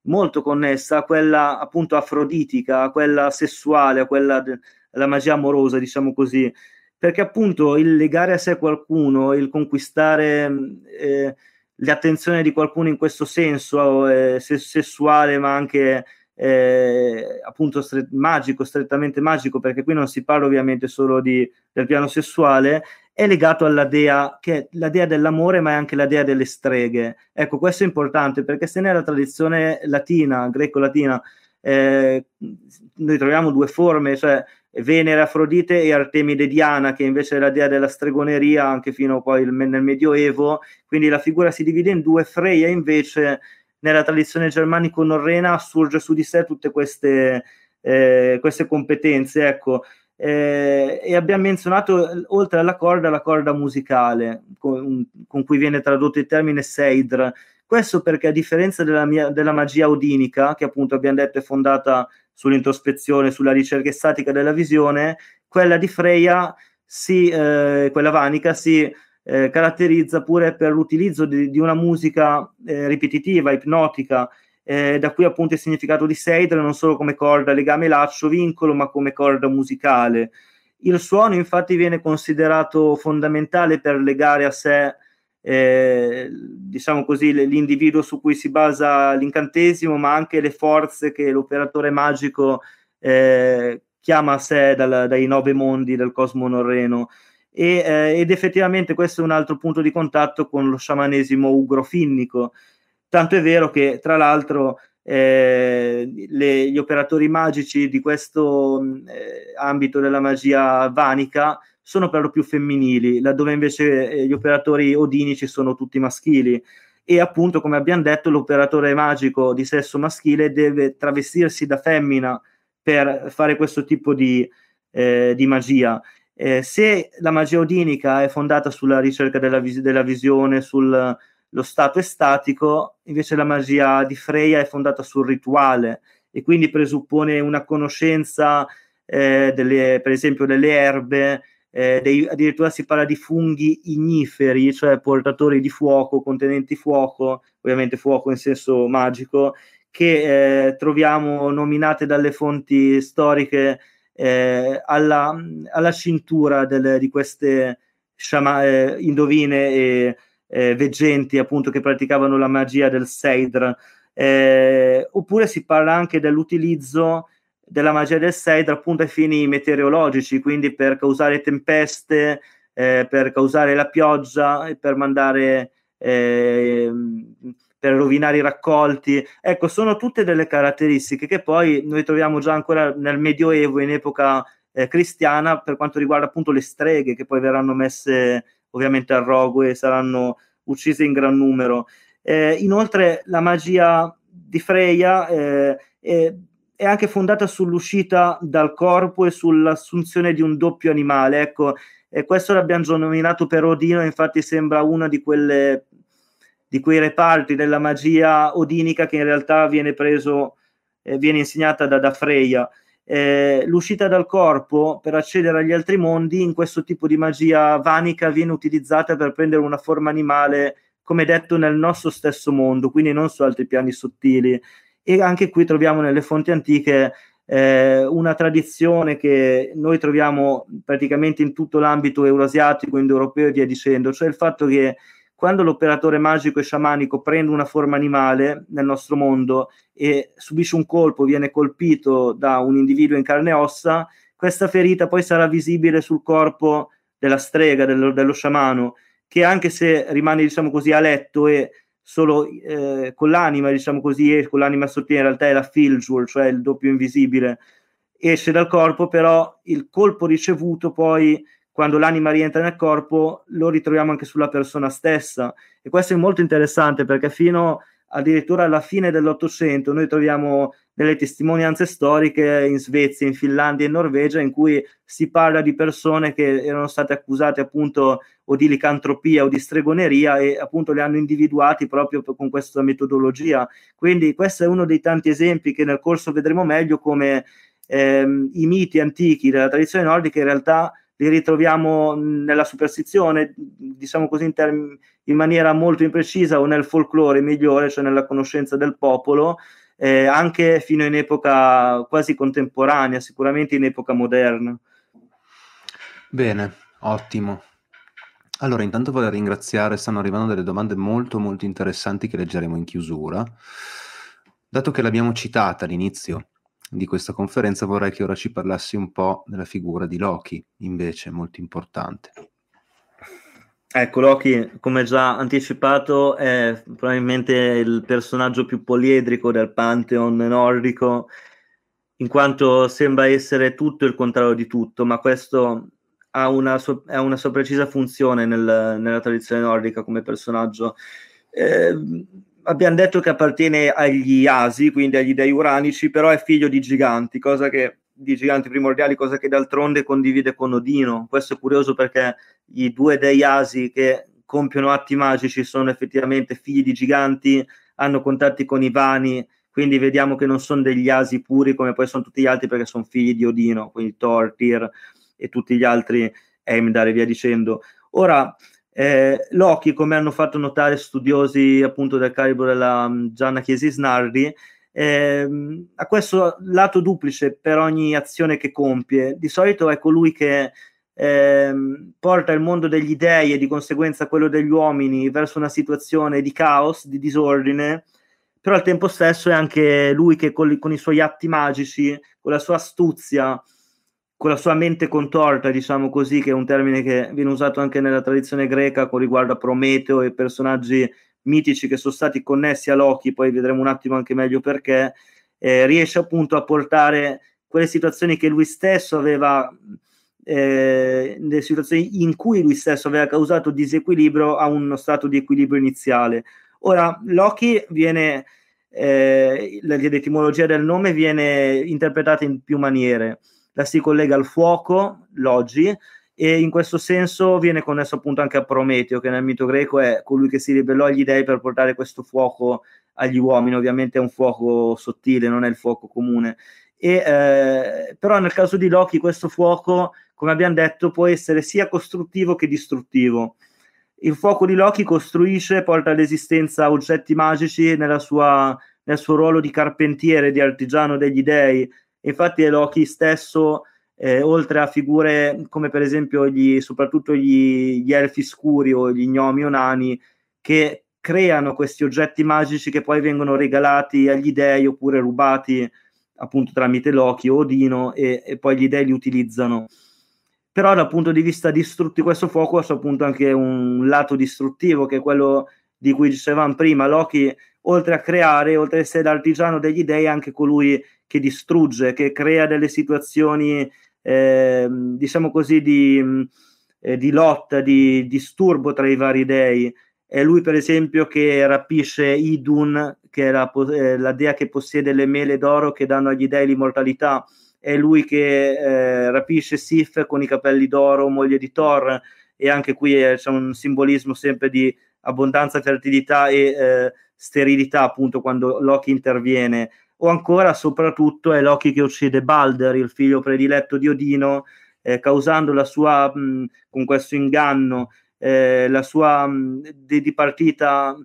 molto connessa a quella appunto afroditica, a quella sessuale, a quella alla magia amorosa, diciamo così, perché appunto il legare a sé qualcuno, il conquistare eh, l'attenzione di qualcuno in questo senso eh, sessuale, ma anche eh, appunto stre- magico, strettamente magico, perché qui non si parla ovviamente solo di, del piano sessuale, è legato alla dea, che è la dea dell'amore, ma è anche la dea delle streghe. Ecco, questo è importante, perché se nella tradizione latina, greco-latina, eh, noi troviamo due forme, cioè Venere Afrodite e Artemide Diana, che invece è la dea della stregoneria anche fino poi nel Medioevo, quindi la figura si divide in due. Freya invece nella tradizione germanico-norrena assurge su di sé tutte queste, eh, queste competenze, ecco. Eh, e abbiamo menzionato oltre alla corda la corda musicale con, con cui viene tradotto il termine Seidr. Questo perché, a differenza della, mia, della magia odinica, che appunto abbiamo detto è fondata sull'introspezione, sulla ricerca estatica della visione, quella di Freya, si, eh, quella vanica, si eh, caratterizza pure per l'utilizzo di, di una musica eh, ripetitiva, ipnotica, eh, da cui appunto il significato di Seidr non solo come corda, legame, laccio, vincolo, ma come corda musicale. Il suono infatti viene considerato fondamentale per legare a sé Eh, diciamo così l'individuo su cui si basa l'incantesimo, ma anche le forze che l'operatore magico eh, chiama a sé dal, dai nove mondi del cosmo norreno, e, eh, ed effettivamente questo è un altro punto di contatto con lo sciamanesimo ugrofinnico, tanto è vero che tra l'altro eh, le, gli operatori magici di questo eh, ambito della magia vanica sono per lo più femminili, laddove invece eh, gli operatori odinici sono tutti maschili, e appunto, come abbiamo detto, l'operatore magico di sesso maschile deve travestirsi da femmina per fare questo tipo di, eh, di magia. Eh, se la magia odinica è fondata sulla ricerca della, vis- della visione, sullo stato estatico, invece la magia di Freya è fondata sul rituale e quindi presuppone una conoscenza eh, delle, per esempio delle erbe. Eh, dei, addirittura si parla di funghi igniferi, cioè portatori di fuoco, contenenti fuoco, ovviamente fuoco in senso magico, che eh, troviamo nominate dalle fonti storiche eh, alla, alla cintura delle, di queste sciama, eh, indovine e eh, veggenti appunto che praticavano la magia del Seidr. Eh, oppure si parla anche dell'utilizzo della magia del Seidr appunto ai fini meteorologici, quindi per causare tempeste, eh, per causare la pioggia e per mandare eh, per rovinare i raccolti. Ecco, sono tutte delle caratteristiche che poi noi troviamo già ancora nel Medioevo, in epoca eh, cristiana, per quanto riguarda appunto le streghe, che poi verranno messe ovviamente al rogo e saranno uccise in gran numero. Eh, inoltre la magia di Freya eh, è, è anche fondata sull'uscita dal corpo e sull'assunzione di un doppio animale, ecco, e questo l'abbiamo già nominato per Odino, infatti sembra uno di, quelle, di quei reparti della magia odinica che in realtà viene preso, eh, viene insegnata da, da Freya. Eh, l'uscita dal corpo per accedere agli altri mondi in questo tipo di magia vanica viene utilizzata per prendere una forma animale, come detto, nel nostro stesso mondo, quindi non su altri piani sottili. E anche qui troviamo nelle fonti antiche eh, una tradizione che noi troviamo praticamente in tutto l'ambito eurasiatico, indoeuropeo e via dicendo, cioè il fatto che quando l'operatore magico e sciamanico prende una forma animale nel nostro mondo e subisce un colpo, viene colpito da un individuo in carne e ossa, questa ferita poi sarà visibile sul corpo della strega, dello, dello sciamano, che anche se rimane, diciamo così, a letto e solo eh, con l'anima, diciamo così, e con l'anima sottile, in realtà è la Filgjur, cioè il doppio invisibile, esce dal corpo, però il colpo ricevuto poi, quando l'anima rientra nel corpo, lo ritroviamo anche sulla persona stessa. E questo è molto interessante, perché fino addirittura alla fine dell'Ottocento noi troviamo delle testimonianze storiche in Svezia, in Finlandia e in Norvegia, in cui si parla di persone che erano state accusate appunto o di licantropia o di stregoneria, e appunto le hanno individuati proprio con questa metodologia. Quindi questo è uno dei tanti esempi che nel corso vedremo meglio, come ehm, i miti antichi della tradizione nordica in realtà li ritroviamo nella superstizione, diciamo così, in, term- in maniera molto imprecisa, o nel folklore migliore, cioè nella conoscenza del popolo, eh, anche fino in epoca quasi contemporanea, sicuramente in epoca moderna. Bene, ottimo. Allora, intanto voglio ringraziare, stanno arrivando delle domande molto molto interessanti che leggeremo in chiusura. Dato che l'abbiamo citata all'inizio di questa conferenza, vorrei che ora ci parlassi un po' della figura di Loki, invece, molto importante. Ecco, Loki, come già anticipato, è probabilmente il personaggio più poliedrico del Pantheon nordico, in quanto sembra essere tutto il contrario di tutto, ma questo ha una, so- ha una sua precisa funzione nel, nella tradizione nordica come personaggio. Eh, Abbiamo detto che appartiene agli Asi, quindi agli dei uranici, però è figlio di giganti, cosa che, di giganti primordiali, cosa che d'altronde condivide con Odino. Questo è curioso, perché i due dei Asi che compiono atti magici sono effettivamente figli di giganti, hanno contatti con i Vani, quindi vediamo che non sono degli Asi puri come poi sono tutti gli altri, perché sono figli di Odino, quindi Thor, Tyr e tutti gli altri, Heimdall e via dicendo. Ora, Eh, Loki, come hanno fatto notare studiosi appunto del calibro della um, Gianna Chiesa Isnardi, ehm, ha questo lato duplice per ogni azione che compie. Di solito è colui che ehm, porta il mondo degli dei e di conseguenza quello degli uomini verso una situazione di caos, di disordine, però al tempo stesso è anche lui che con, con i suoi atti magici, con la sua astuzia, con la sua mente contorta, diciamo così, che è un termine che viene usato anche nella tradizione greca con riguardo a Prometeo e personaggi mitici che sono stati connessi a Loki, poi vedremo un attimo anche meglio perché, eh, riesce appunto a portare quelle situazioni che lui stesso aveva, eh, le situazioni in cui lui stesso aveva causato disequilibrio, a uno stato di equilibrio iniziale. Ora, Loki viene, eh, l'etimologia del nome viene interpretata in più maniere. La si collega al fuoco, Logi, e in questo senso viene connesso appunto anche a Prometeo, che nel mito greco è colui che si ribellò agli dei per portare questo fuoco agli uomini. Ovviamente è un fuoco sottile, non è il fuoco comune. E, eh, però nel caso di Loki questo fuoco, come abbiamo detto, può essere sia costruttivo che distruttivo. Il fuoco di Loki costruisce, porta all'esistenza oggetti magici nella sua, nel suo ruolo di carpentiere, di artigiano degli dei. Infatti è Loki stesso, eh, oltre a figure come per esempio gli, soprattutto gli, gli elfi scuri o gli gnomi o nani, che creano questi oggetti magici che poi vengono regalati agli dei oppure rubati appunto tramite Loki o Odino, e, e poi gli dei li utilizzano. Però dal punto di vista distruttivo, questo fuoco ha appunto anche un lato distruttivo, che è quello di cui dicevamo prima. Loki, oltre a creare, oltre a essere l'artigiano degli dei, è anche colui che distrugge, che crea delle situazioni, eh, diciamo così, di, eh, di lotta, di disturbo tra i vari dei. È lui, per esempio, che rapisce Idun, che è la, eh, la dea che possiede le mele d'oro che danno agli dei l'immortalità. È lui che eh, rapisce Sif con i capelli d'oro, moglie di Thor, e anche qui eh, c'è un simbolismo sempre di abbondanza, fertilità e eh, sterilità, appunto, quando Loki interviene. O ancora, soprattutto, è Loki che uccide Baldr, il figlio prediletto di Odino, eh, causando la sua, mh, con questo inganno, Eh, la sua dipartita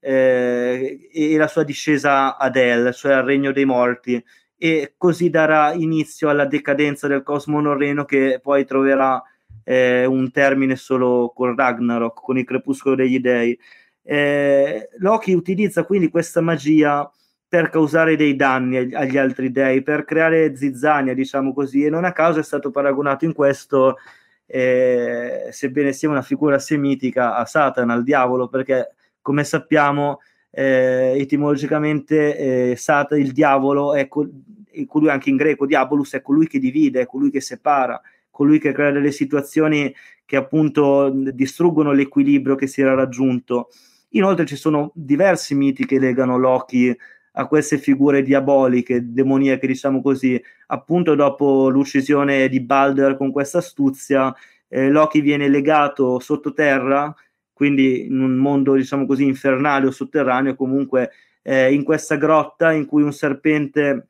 eh, e la sua discesa ad Hel, cioè al regno dei morti, e così darà inizio alla decadenza del cosmo norreno, che poi troverà eh, un termine solo con Ragnarok, con il crepuscolo degli dei. Eh, Loki utilizza quindi questa magia per causare dei danni ag- agli altri dei, per creare zizzania, diciamo così, e non a caso è stato paragonato in questo, Eh, sebbene sia una figura semitica, a Satana, al diavolo, perché, come sappiamo, eh, etimologicamente eh, Sat- il diavolo è, col- è colui, anche in greco diabolus, è colui che divide, è colui che separa, colui che crea delle situazioni che appunto distruggono l'equilibrio che si era raggiunto. Inoltre ci sono diversi miti che legano Loki a queste figure diaboliche, demoniache, diciamo così. Appunto, dopo l'uccisione di Baldr con questa astuzia, eh, Loki viene legato sottoterra, quindi in un mondo, diciamo così, infernale o sotterraneo, comunque eh, in questa grotta in cui un serpente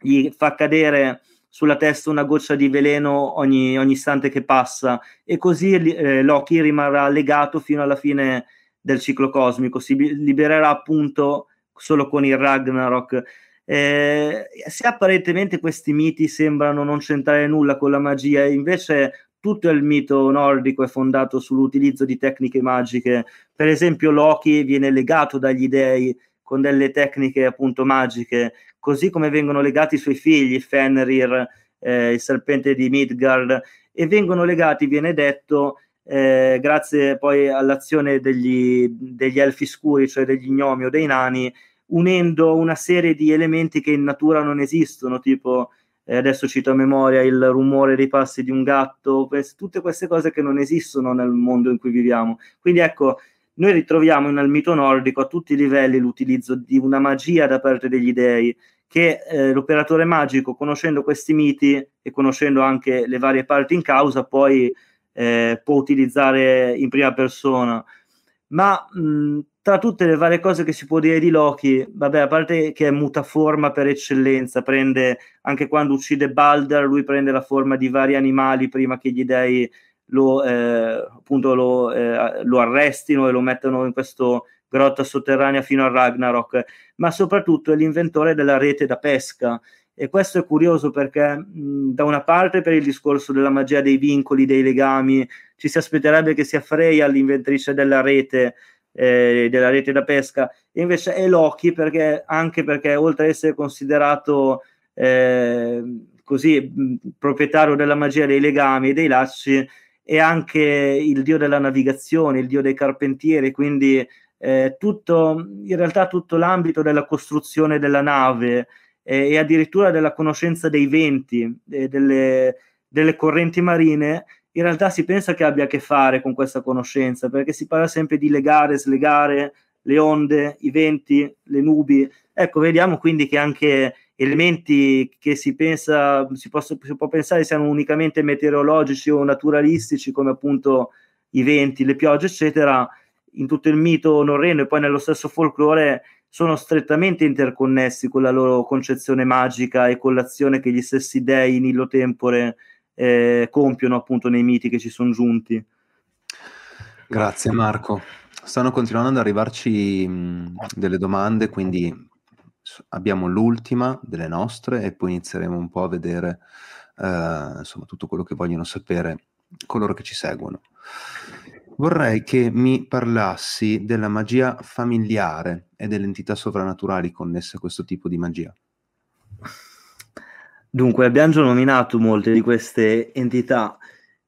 gli fa cadere sulla testa una goccia di veleno ogni, ogni istante che passa, e così eh, Loki rimarrà legato fino alla fine del ciclo cosmico. Si libererà appunto solo con il Ragnarok. Eh, se apparentemente questi miti sembrano non c'entrare nulla con la magia, invece tutto il mito nordico è fondato sull'utilizzo di tecniche magiche. Per esempio, Loki viene legato dagli dei con delle tecniche appunto magiche, così come vengono legati i suoi figli, Fenrir, eh, il serpente di Midgard, e vengono legati, viene detto, Eh, grazie poi all'azione degli, degli elfi scuri, cioè degli gnomi o dei nani, unendo una serie di elementi che in natura non esistono, tipo eh, adesso cito a memoria il rumore dei passi di un gatto, queste, tutte queste cose che non esistono nel mondo in cui viviamo. Quindi ecco, noi ritroviamo nel mito nordico a tutti i livelli l'utilizzo di una magia da parte degli dei, che eh, l'operatore magico, conoscendo questi miti e conoscendo anche le varie parti in causa, poi Eh, può utilizzare in prima persona. Ma mh, tra tutte le varie cose che si può dire di Loki, vabbè, a parte che è mutaforma per eccellenza, prende, anche quando uccide Baldr, lui prende la forma di vari animali prima che gli dei lo, eh, appunto lo, eh, lo arrestino e lo mettano in questa grotta sotterranea fino a Ragnarok. Ma soprattutto è l'inventore della rete da pesca. E questo è curioso perché mh, da una parte, per il discorso della magia dei vincoli, dei legami, ci si aspetterebbe che sia Freya l'inventrice della rete, eh, della rete da pesca, e invece è Loki, perché, anche perché oltre ad essere considerato eh, così mh, proprietario della magia dei legami e dei lacci, è anche il dio della navigazione, il dio dei carpentieri, quindi eh, tutto, in realtà tutto l'ambito della costruzione della nave, e addirittura della conoscenza dei venti, eh, delle, delle correnti marine, in realtà si pensa che abbia a che fare con questa conoscenza, perché si parla sempre di legare, slegare, le onde, i venti, le nubi. Ecco, vediamo quindi che anche elementi che si pensa, si, posso, si può pensare siano unicamente meteorologici o naturalistici, come appunto i venti, le piogge, eccetera, in tutto il mito norreno e poi nello stesso folklore, sono strettamente interconnessi con la loro concezione magica e con l'azione che gli stessi dei in illo tempore eh, compiono appunto nei miti che ci sono giunti. Grazie Marco. Stanno continuando ad arrivarci mh, delle domande, quindi abbiamo l'ultima delle nostre e poi inizieremo un po' a vedere eh, insomma tutto quello che vogliono sapere coloro che ci seguono. Vorrei che mi parlassi della magia familiare e delle entità sovrannaturali connesse a questo tipo di magia. Dunque, abbiamo già nominato molte di queste entità,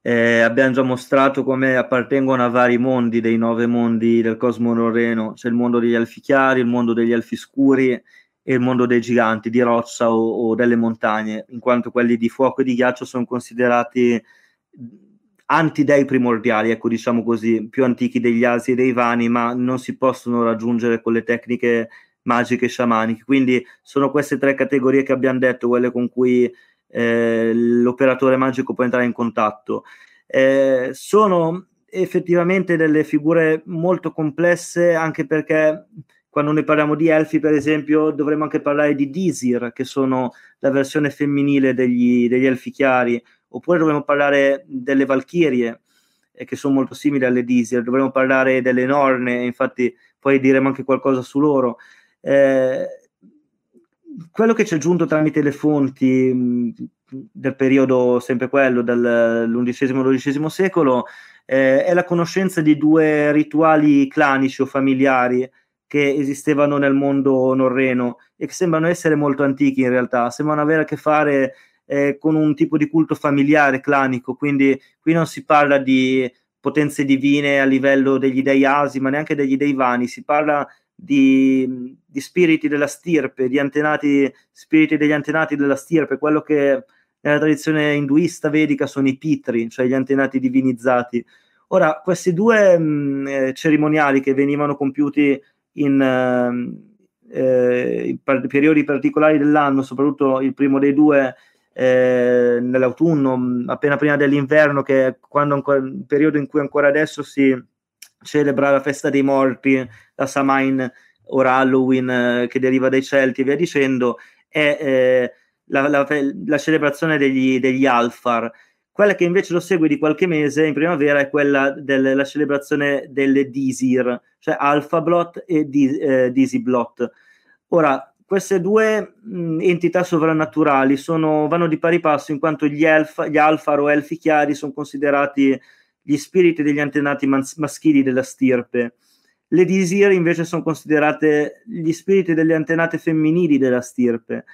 eh, abbiamo già mostrato come appartengono a vari mondi, dei nove mondi del cosmo norreno. C'è il mondo degli elfi chiari, il mondo degli elfi scuri e il mondo dei giganti, di roccia o, o delle montagne, in quanto quelli di fuoco e di ghiaccio sono considerati antidei primordiali, ecco, diciamo così, più antichi degli Asi e dei Vani, ma non si possono raggiungere con le tecniche magiche e sciamaniche. Quindi sono queste tre categorie che abbiamo detto, quelle con cui eh, l'operatore magico può entrare in contatto. Eh, sono effettivamente delle figure molto complesse, anche perché quando ne parliamo di elfi, per esempio, dovremmo anche parlare di Dísir, che sono la versione femminile degli, degli elfi chiari, oppure dovremmo parlare delle Valchirie, eh, che sono molto simili alle Dísir, dovremmo parlare delle Norn, infatti poi diremo anche qualcosa su loro. Eh, quello che ci è giunto tramite le fonti mh, del periodo, sempre quello, dall'undicesimo-dodicesimo secolo, eh, è la conoscenza di due rituali clanici o familiari che esistevano nel mondo norreno e che sembrano essere molto antichi in realtà, sembrano avere a che fare eh, con un tipo di culto familiare clanico, quindi qui non si parla di potenze divine a livello degli dei Asi, ma neanche degli dei Vani, si parla Di, di spiriti della stirpe, di antenati, spiriti degli antenati della stirpe, quello che nella tradizione induista vedica sono i pitri, cioè gli antenati divinizzati. Ora, questi due mh, cerimoniali che venivano compiuti in, eh, in par- periodi particolari dell'anno, soprattutto il primo dei due eh, nell'autunno, appena prima dell'inverno, che è quando ancora, il periodo in cui ancora adesso si celebra la festa dei morti, la Samhain, ora Halloween, eh, che deriva dai Celti e via dicendo, è eh, la, la, la celebrazione degli, degli Alfar. Quella che invece lo segue di qualche mese in primavera è quella della celebrazione delle Dísir, cioè Alfablot e di, eh, Dísiblot. Ora, queste due mh, entità sovrannaturali sono, vanno di pari passo, in quanto gli, elfa, gli Alfar o elfi chiari sono considerati gli spiriti degli antenati maschili della stirpe. Le Dísir invece sono considerate gli spiriti delle antenate femminili della stirpe.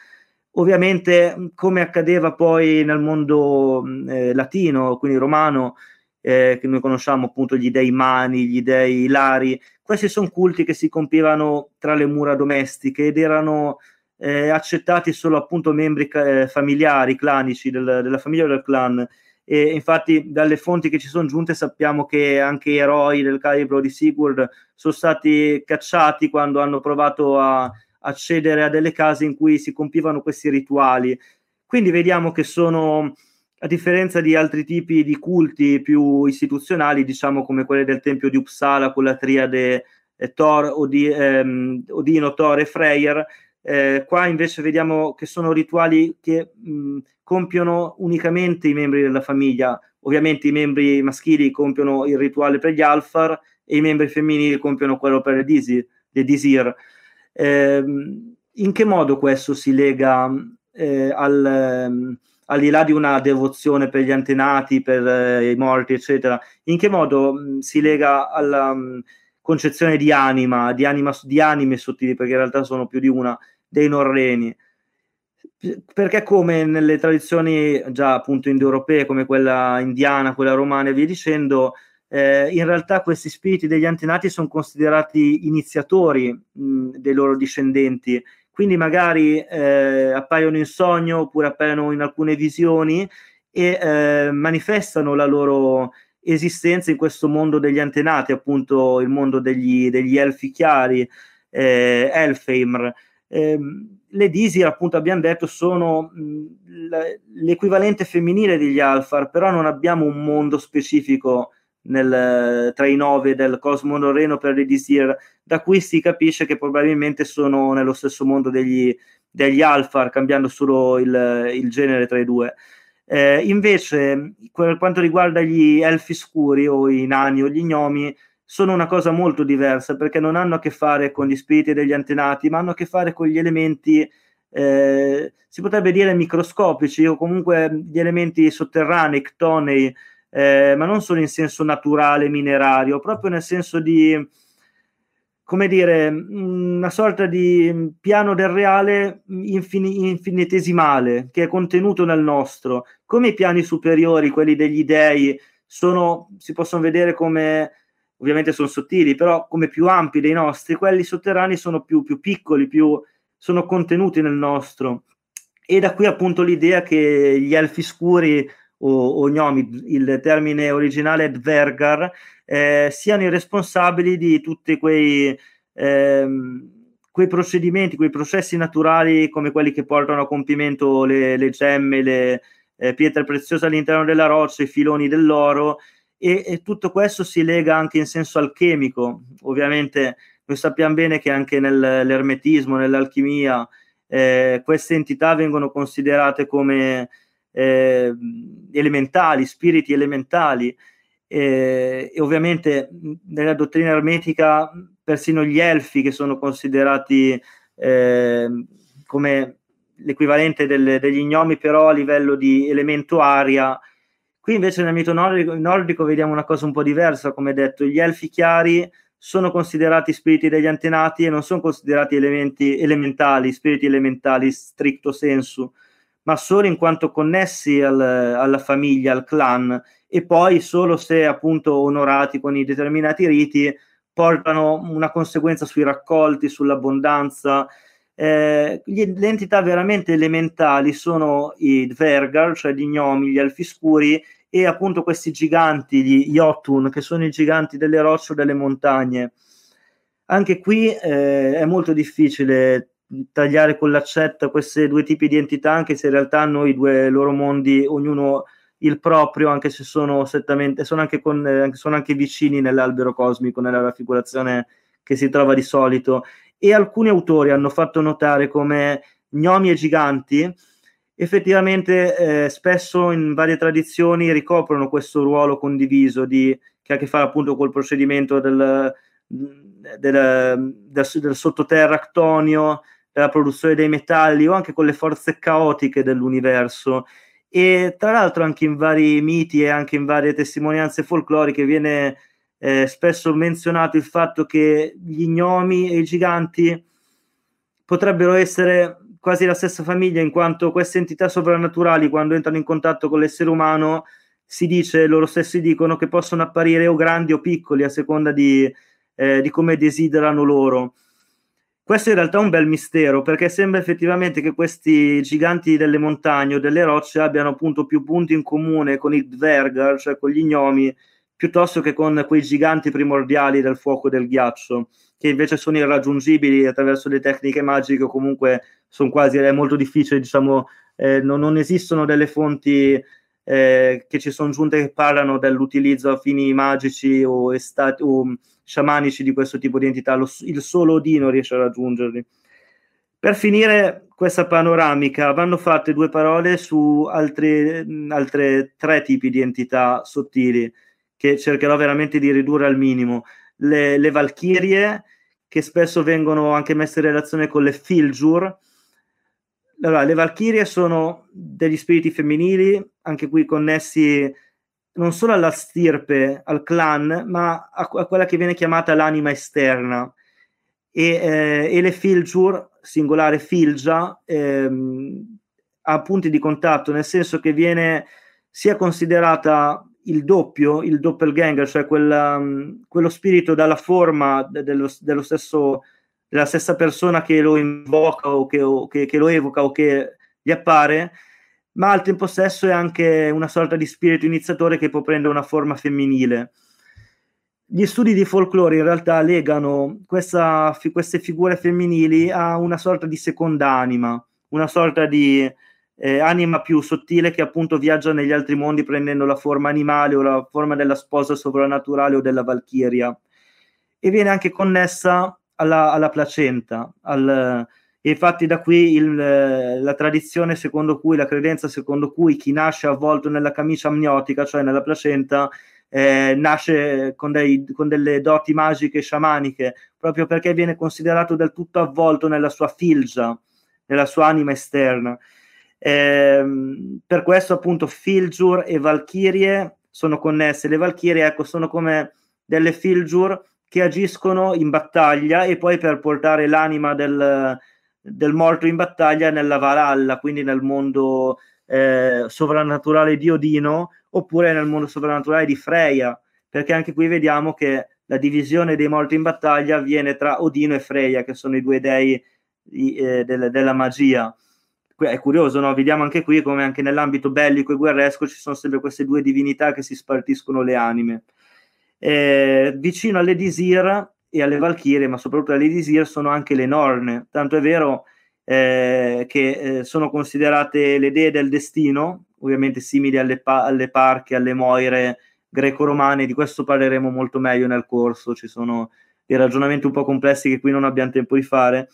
Ovviamente, come accadeva poi nel mondo eh, latino, quindi romano, eh, che noi conosciamo appunto gli dei Mani, gli dei Lari, questi sono culti che si compivano tra le mura domestiche ed erano eh, accettati solo appunto membri eh, familiari, clanici, del, della famiglia o del clan. E infatti dalle fonti che ci sono giunte sappiamo che anche gli eroi del calibro di Sigurd sono stati cacciati quando hanno provato a accedere a delle case in cui si compivano questi rituali. Quindi vediamo che sono, a differenza di altri tipi di culti più istituzionali, diciamo come quelli del tempio di Uppsala con la triade eh, Thor, Odi, ehm, Odino, Thor e Freyr, Eh, qua invece vediamo che sono rituali che mh, compiono unicamente i membri della famiglia. Ovviamente i membri maschili compiono il rituale per gli Alfar e i membri femminili compiono quello per le Dísir, le Dísir. Eh, in che modo questo si lega eh, al, eh, al di là di una devozione per gli antenati, per eh, i morti eccetera, in che modo mh, si lega alla mh, concezione di anima, di anima di anime sottili, perché in realtà sono più di una, dei norreni? Perché come nelle tradizioni già appunto indoeuropee, come quella indiana, quella romana e via dicendo, eh, in realtà questi spiriti degli antenati sono considerati iniziatori mh, dei loro discendenti, quindi magari eh, appaiono in sogno oppure appaiono in alcune visioni e eh, manifestano la loro esistenza in questo mondo degli antenati, appunto il mondo degli, degli elfi chiari, eh, Elfheimr. Eh, le Dísir, appunto abbiamo detto, sono mh, l'equivalente femminile degli Alfar, però non abbiamo un mondo specifico nel, tra i nove del cosmo norreno per le Dísir, da cui si capisce che probabilmente sono nello stesso mondo degli, degli Alfar, cambiando solo il, il genere tra i due. Eh, invece, per quanto riguarda gli elfi scuri o i nani o gli gnomi, sono una cosa molto diversa, perché non hanno a che fare con gli spiriti degli antenati, ma hanno a che fare con gli elementi, eh, si potrebbe dire microscopici, o comunque gli elementi sotterranei, ctonei, eh, ma non solo in senso naturale, minerario, proprio nel senso di come dire, una sorta di piano del reale infin- infinitesimale che è contenuto nel nostro. Come i piani superiori, quelli degli dei, sono, si possono vedere come, ovviamente sono sottili, però come più ampi dei nostri, quelli sotterranei sono più, più piccoli, più, sono contenuti nel nostro. E da qui appunto l'idea che gli elfi scuri o, o gnomi, il termine originale è Dvergar, eh, siano i responsabili di tutti quei, eh, quei procedimenti, quei processi naturali come quelli che portano a compimento le, le gemme, le eh, pietre preziose all'interno della roccia, i filoni dell'oro, e, e tutto questo si lega anche in senso alchemico. Ovviamente noi sappiamo bene che anche nell'ermetismo, nell'alchimia, Eh, queste entità vengono considerate come eh, elementali, spiriti elementali, eh, e ovviamente nella dottrina ermetica persino gli elfi, che sono considerati eh, come l'equivalente del, degli gnomi però a livello di elemento aria. Qui invece nel mito nordico, nordico vediamo una cosa un po' diversa. Come detto, gli elfi chiari sono considerati spiriti degli antenati e non sono considerati elementi elementali, spiriti elementali stricto sensu, ma solo in quanto connessi al, alla famiglia, al clan, e poi solo se appunto onorati con i determinati riti portano una conseguenza sui raccolti, sull'abbondanza. Eh, le entità veramente elementali sono i Dvergar, cioè gli gnomi, gli elfi scuri, e appunto questi giganti, gli Jotun, che sono i giganti delle rocce o delle montagne. Anche qui eh, è molto difficile tagliare con l'accetta questi due tipi di entità, anche se in realtà hanno i due loro mondi, ognuno il proprio, anche se sono strettamente, sono anche, con, eh, sono anche vicini nell'albero cosmico, nella raffigurazione che si trova di solito. E alcuni autori hanno fatto notare come gnomi e giganti effettivamente eh, spesso in varie tradizioni ricoprono questo ruolo condiviso di, che ha a che fare appunto col procedimento del, del, del, del sottoterra actonio, della produzione dei metalli, o anche con le forze caotiche dell'universo. E tra l'altro anche in vari miti e anche in varie testimonianze folcloriche viene eh, spesso menzionato il fatto che gli gnomi e i giganti potrebbero essere quasi la stessa famiglia, in quanto queste entità sovrannaturali, quando entrano in contatto con l'essere umano, si dice, loro stessi dicono, che possono apparire o grandi o piccoli a seconda di, eh, di come desiderano loro. Questo in realtà è un bel mistero, perché sembra effettivamente che questi giganti delle montagne o delle rocce abbiano appunto più punti in comune con i Dvergar, cioè con gli gnomi, piuttosto che con quei giganti primordiali del fuoco e del ghiaccio, che invece sono irraggiungibili attraverso le tecniche magiche, o comunque sono quasi, è molto difficile, diciamo, eh, non, non esistono delle fonti eh, che ci sono giunte che parlano dell'utilizzo a fini magici o, estati, o sciamanici di questo tipo di entità. Lo, il solo Odino riesce a raggiungerli. Per finire questa panoramica vanno fatte due parole su altre, altre tre tipi di entità sottili, che cercherò veramente di ridurre al minimo. Le, le Valchirie, che spesso vengono anche messe in relazione con le Filgjur. Allora, le Valchirie sono degli spiriti femminili, anche qui connessi non solo alla stirpe, al clan, ma a, a quella che viene chiamata l'anima esterna. E, eh, e le Filgjur, singolare Filgia, eh, ha punti di contatto, nel senso che viene sia considerata il doppio, il doppelganger, cioè quella, quello spirito dalla forma dello, dello stesso, della stessa persona che lo invoca o che, o che, che lo evoca o che gli appare, ma al tempo stesso è anche una sorta di spirito iniziatore che può prendere una forma femminile. Gli studi di folklore in realtà legano questa, queste figure femminili a una sorta di seconda anima, una sorta di Eh, anima più sottile che appunto viaggia negli altri mondi prendendo la forma animale o la forma della sposa sovrannaturale o della valchiria, e viene anche connessa alla, alla placenta, al, e infatti da qui il, la tradizione secondo cui, la credenza secondo cui chi nasce avvolto nella camicia amniotica, cioè nella placenta, eh, nasce con, dei, con delle doti magiche sciamaniche, proprio perché viene considerato del tutto avvolto nella sua filgia, nella sua anima esterna. Eh, per questo appunto Filgjur e Valchirie sono connesse. Le Valchirie, ecco, sono come delle Filgjur che agiscono in battaglia e poi per portare l'anima del, del morto in battaglia nella Valhalla, quindi nel mondo eh, sovrannaturale di Odino oppure nel mondo sovrannaturale di Freya, perché anche qui vediamo che la divisione dei morti in battaglia avviene tra Odino e Freya, che sono i due dei eh, del, della magia. È curioso, no? Vediamo anche qui come anche nell'ambito bellico e guerresco ci sono sempre queste due divinità che si spartiscono le anime. Eh, vicino alle Dísir e alle Valchirie, ma soprattutto alle Dísir, sono anche le Norn, tanto è vero eh, che eh, sono considerate le dee del destino, ovviamente simili alle, pa- alle Parche, alle Moire greco-romane. Di questo parleremo molto meglio nel corso, ci sono dei ragionamenti un po' complessi che qui non abbiamo tempo di fare,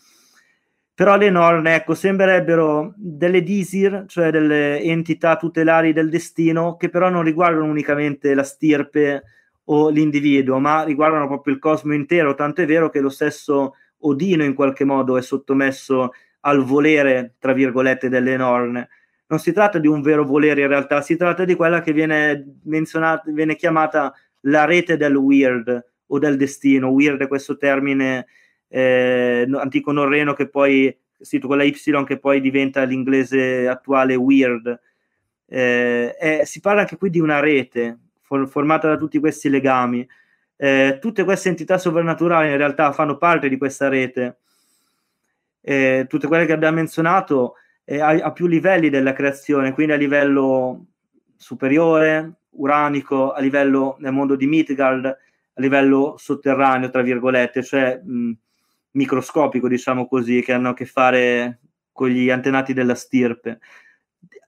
però le Norn, ecco, sembrerebbero delle Dísir, cioè delle entità tutelari del destino, che però non riguardano unicamente la stirpe o l'individuo, ma riguardano proprio il cosmo intero, tanto è vero che lo stesso Odino in qualche modo è sottomesso al volere, tra virgolette, delle Norn. Non si tratta di un vero volere in realtà, si tratta di quella che viene menzionata, viene chiamata la rete del Weird o del destino. Weird è questo termine eh, antico norreno che poi, scritto con la Y, che poi diventa l'inglese attuale Weird. Eh, è, si parla anche qui di una rete for- formata da tutti questi legami. Eh, tutte queste entità sovrannaturali in realtà fanno parte di questa rete. Eh, tutte quelle che abbiamo menzionato A, a più livelli della creazione, quindi a livello superiore, uranico, a livello nel mondo di Midgard, a livello sotterraneo, tra virgolette, cioè mh, microscopico, diciamo così, che hanno a che fare con gli antenati della stirpe.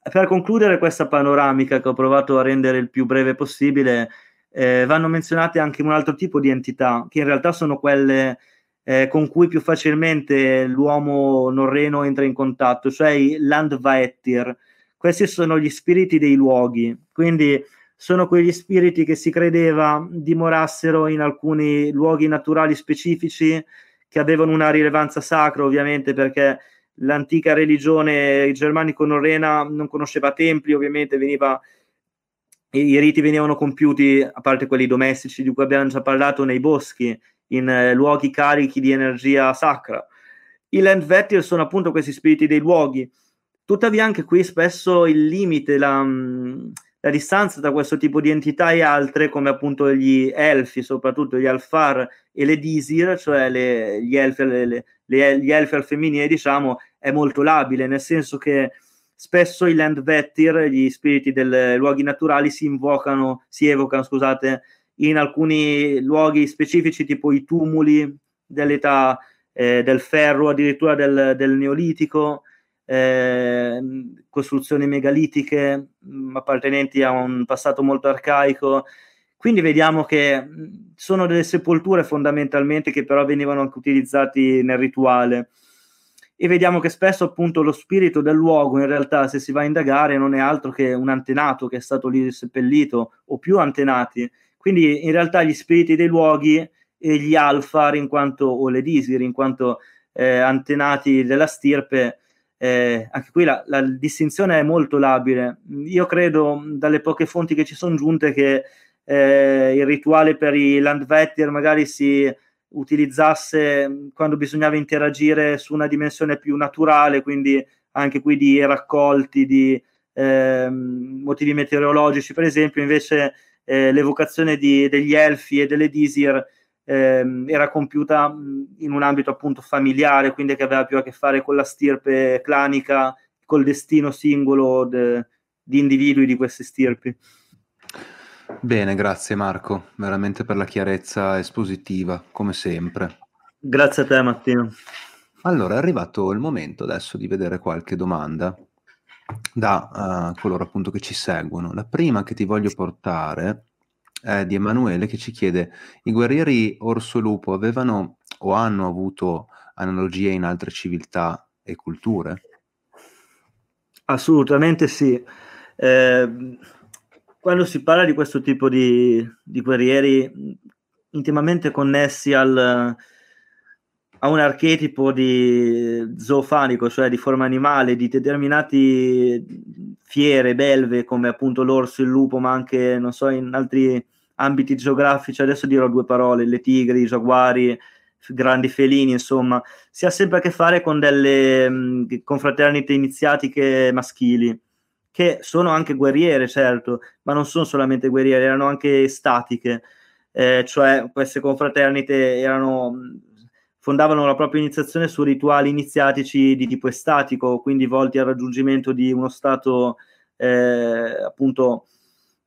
Per concludere questa panoramica che ho provato a rendere il più breve possibile, eh, vanno menzionate anche un altro tipo di entità, che in realtà sono quelle Eh, con cui più facilmente l'uomo norreno entra in contatto, cioè i Landvættir. Questi sono gli spiriti dei luoghi, quindi sono quegli spiriti che si credeva dimorassero in alcuni luoghi naturali specifici che avevano una rilevanza sacra, ovviamente, perché l'antica religione germanico-norrena non conosceva templi, ovviamente veniva, i riti venivano compiuti, a parte quelli domestici di cui abbiamo già parlato, nei boschi, in eh, luoghi carichi di energia sacra. I Landvættir sono appunto questi spiriti dei luoghi. Tuttavia anche qui spesso il limite, la, la distanza tra questo tipo di entità e altre, come appunto gli Elfi, soprattutto gli Alfar e le Dísir, cioè le, gli, elfi, le, le, le, gli Elfi al femminile, diciamo, è molto labile, nel senso che spesso i Landvættir, gli spiriti dei luoghi naturali, si invocano, si evocano, scusate, in alcuni luoghi specifici, tipo i tumuli dell'età eh, del ferro, addirittura del, del neolitico, eh, costruzioni megalitiche mh, appartenenti a un passato molto arcaico. Quindi vediamo che sono delle sepolture fondamentalmente, che però venivano anche utilizzati nel rituale, e vediamo che spesso appunto lo spirito del luogo in realtà, se si va a indagare, non è altro che un antenato che è stato lì seppellito, o più antenati. Quindi in realtà gli spiriti dei luoghi e gli Alfar, in quanto, o le Dísir, in quanto eh, antenati della stirpe, eh, anche qui la, la distinzione è molto labile. Io credo, dalle poche fonti che ci sono giunte, che eh, il rituale per i Landvættir magari si utilizzasse quando bisognava interagire su una dimensione più naturale, quindi anche qui di raccolti, di eh, motivi meteorologici, per esempio. Invece Eh, l'evocazione di, degli Elfi e delle Dísir ehm, era compiuta mh, in un ambito appunto familiare, quindi che aveva più a che fare con la stirpe clanica, col destino singolo de, di individui di queste stirpi. Bene, grazie Marco, veramente per la chiarezza espositiva, come sempre. Grazie a te Mattino. Allora, è arrivato il momento adesso di vedere qualche domanda da uh, coloro appunto che ci seguono. La prima che ti voglio portare è di Emanuele, che ci chiede: i guerrieri orso-lupo avevano o hanno avuto analogie in altre civiltà e culture? Assolutamente sì. Eh, quando si parla di questo tipo di, di guerrieri intimamente connessi al... ha un archetipo di zoofanico, cioè di forma animale, di determinate fiere, belve, come appunto l'orso, il lupo, ma anche, non so, in altri ambiti geografici, adesso dirò due parole, le tigri, i giaguari, grandi felini, insomma, si ha sempre a che fare con delle confraternite iniziatiche maschili, che sono anche guerriere, certo, ma non sono solamente guerriere, erano anche statiche, eh, cioè queste confraternite erano, fondavano la propria iniziazione su rituali iniziatici di tipo estatico, quindi volti al raggiungimento di uno stato eh, appunto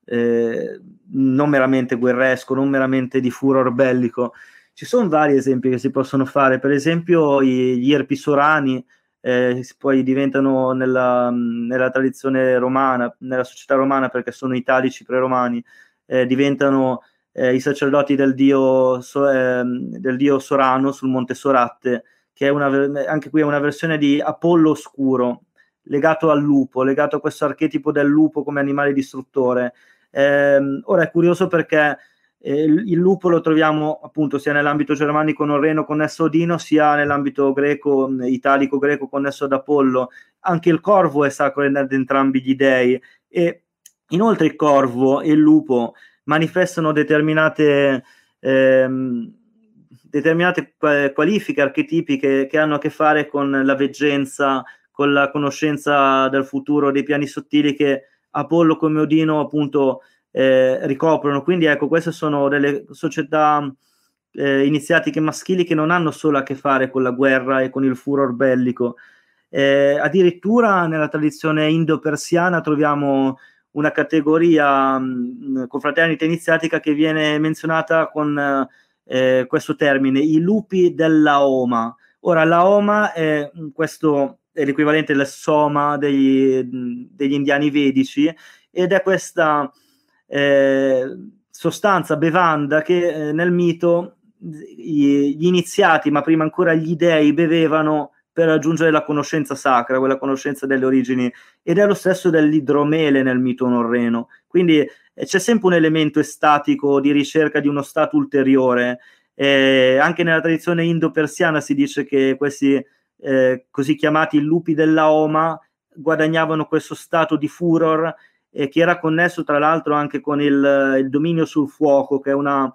eh, non meramente guerresco, non meramente di furor bellico. Ci sono vari esempi che si possono fare, per esempio gli erpisorani, Eh, poi diventano nella, nella tradizione romana, nella società romana, perché sono italici pre-romani, eh, diventano eh, i sacerdoti del dio, so, eh, del dio Sorano sul monte Soratte, che è una, anche qui è una versione di Apollo oscuro, legato al lupo, legato a questo archetipo del lupo come animale distruttore. Eh, ora è curioso perché eh, il, il lupo lo troviamo appunto sia nell'ambito germanico norreno connesso a Odino, sia nell'ambito greco, italico-greco connesso ad Apollo. Anche il corvo è sacro ad entrambi gli dei, e inoltre il corvo e il lupo manifestano determinate, ehm, determinate qualifiche archetipiche che hanno a che fare con la veggenza, con la conoscenza del futuro, dei piani sottili che Apollo come Odino appunto Eh, ricoprono. Quindi ecco, queste sono delle società eh, iniziatiche maschili che non hanno solo a che fare con la guerra e con il furor bellico. Eh, addirittura nella tradizione indo-persiana troviamo una categoria mh, confraternita iniziatica che viene menzionata con eh, questo termine, i lupi della Oma. Ora la Oma è, questo, è l'equivalente del Soma degli, degli indiani vedici, ed è questa Eh, sostanza, bevanda che eh, nel mito gli, gli iniziati, ma prima ancora gli dei, bevevano per raggiungere la conoscenza sacra, quella conoscenza delle origini, ed è lo stesso dell'idromele nel mito norreno. Quindi eh, c'è sempre un elemento estatico di ricerca di uno stato ulteriore. Eh, anche nella tradizione indo-persiana si dice che questi eh, così chiamati lupi della Oma guadagnavano questo stato di furor, e che era connesso tra l'altro anche con il, il dominio sul fuoco, che è una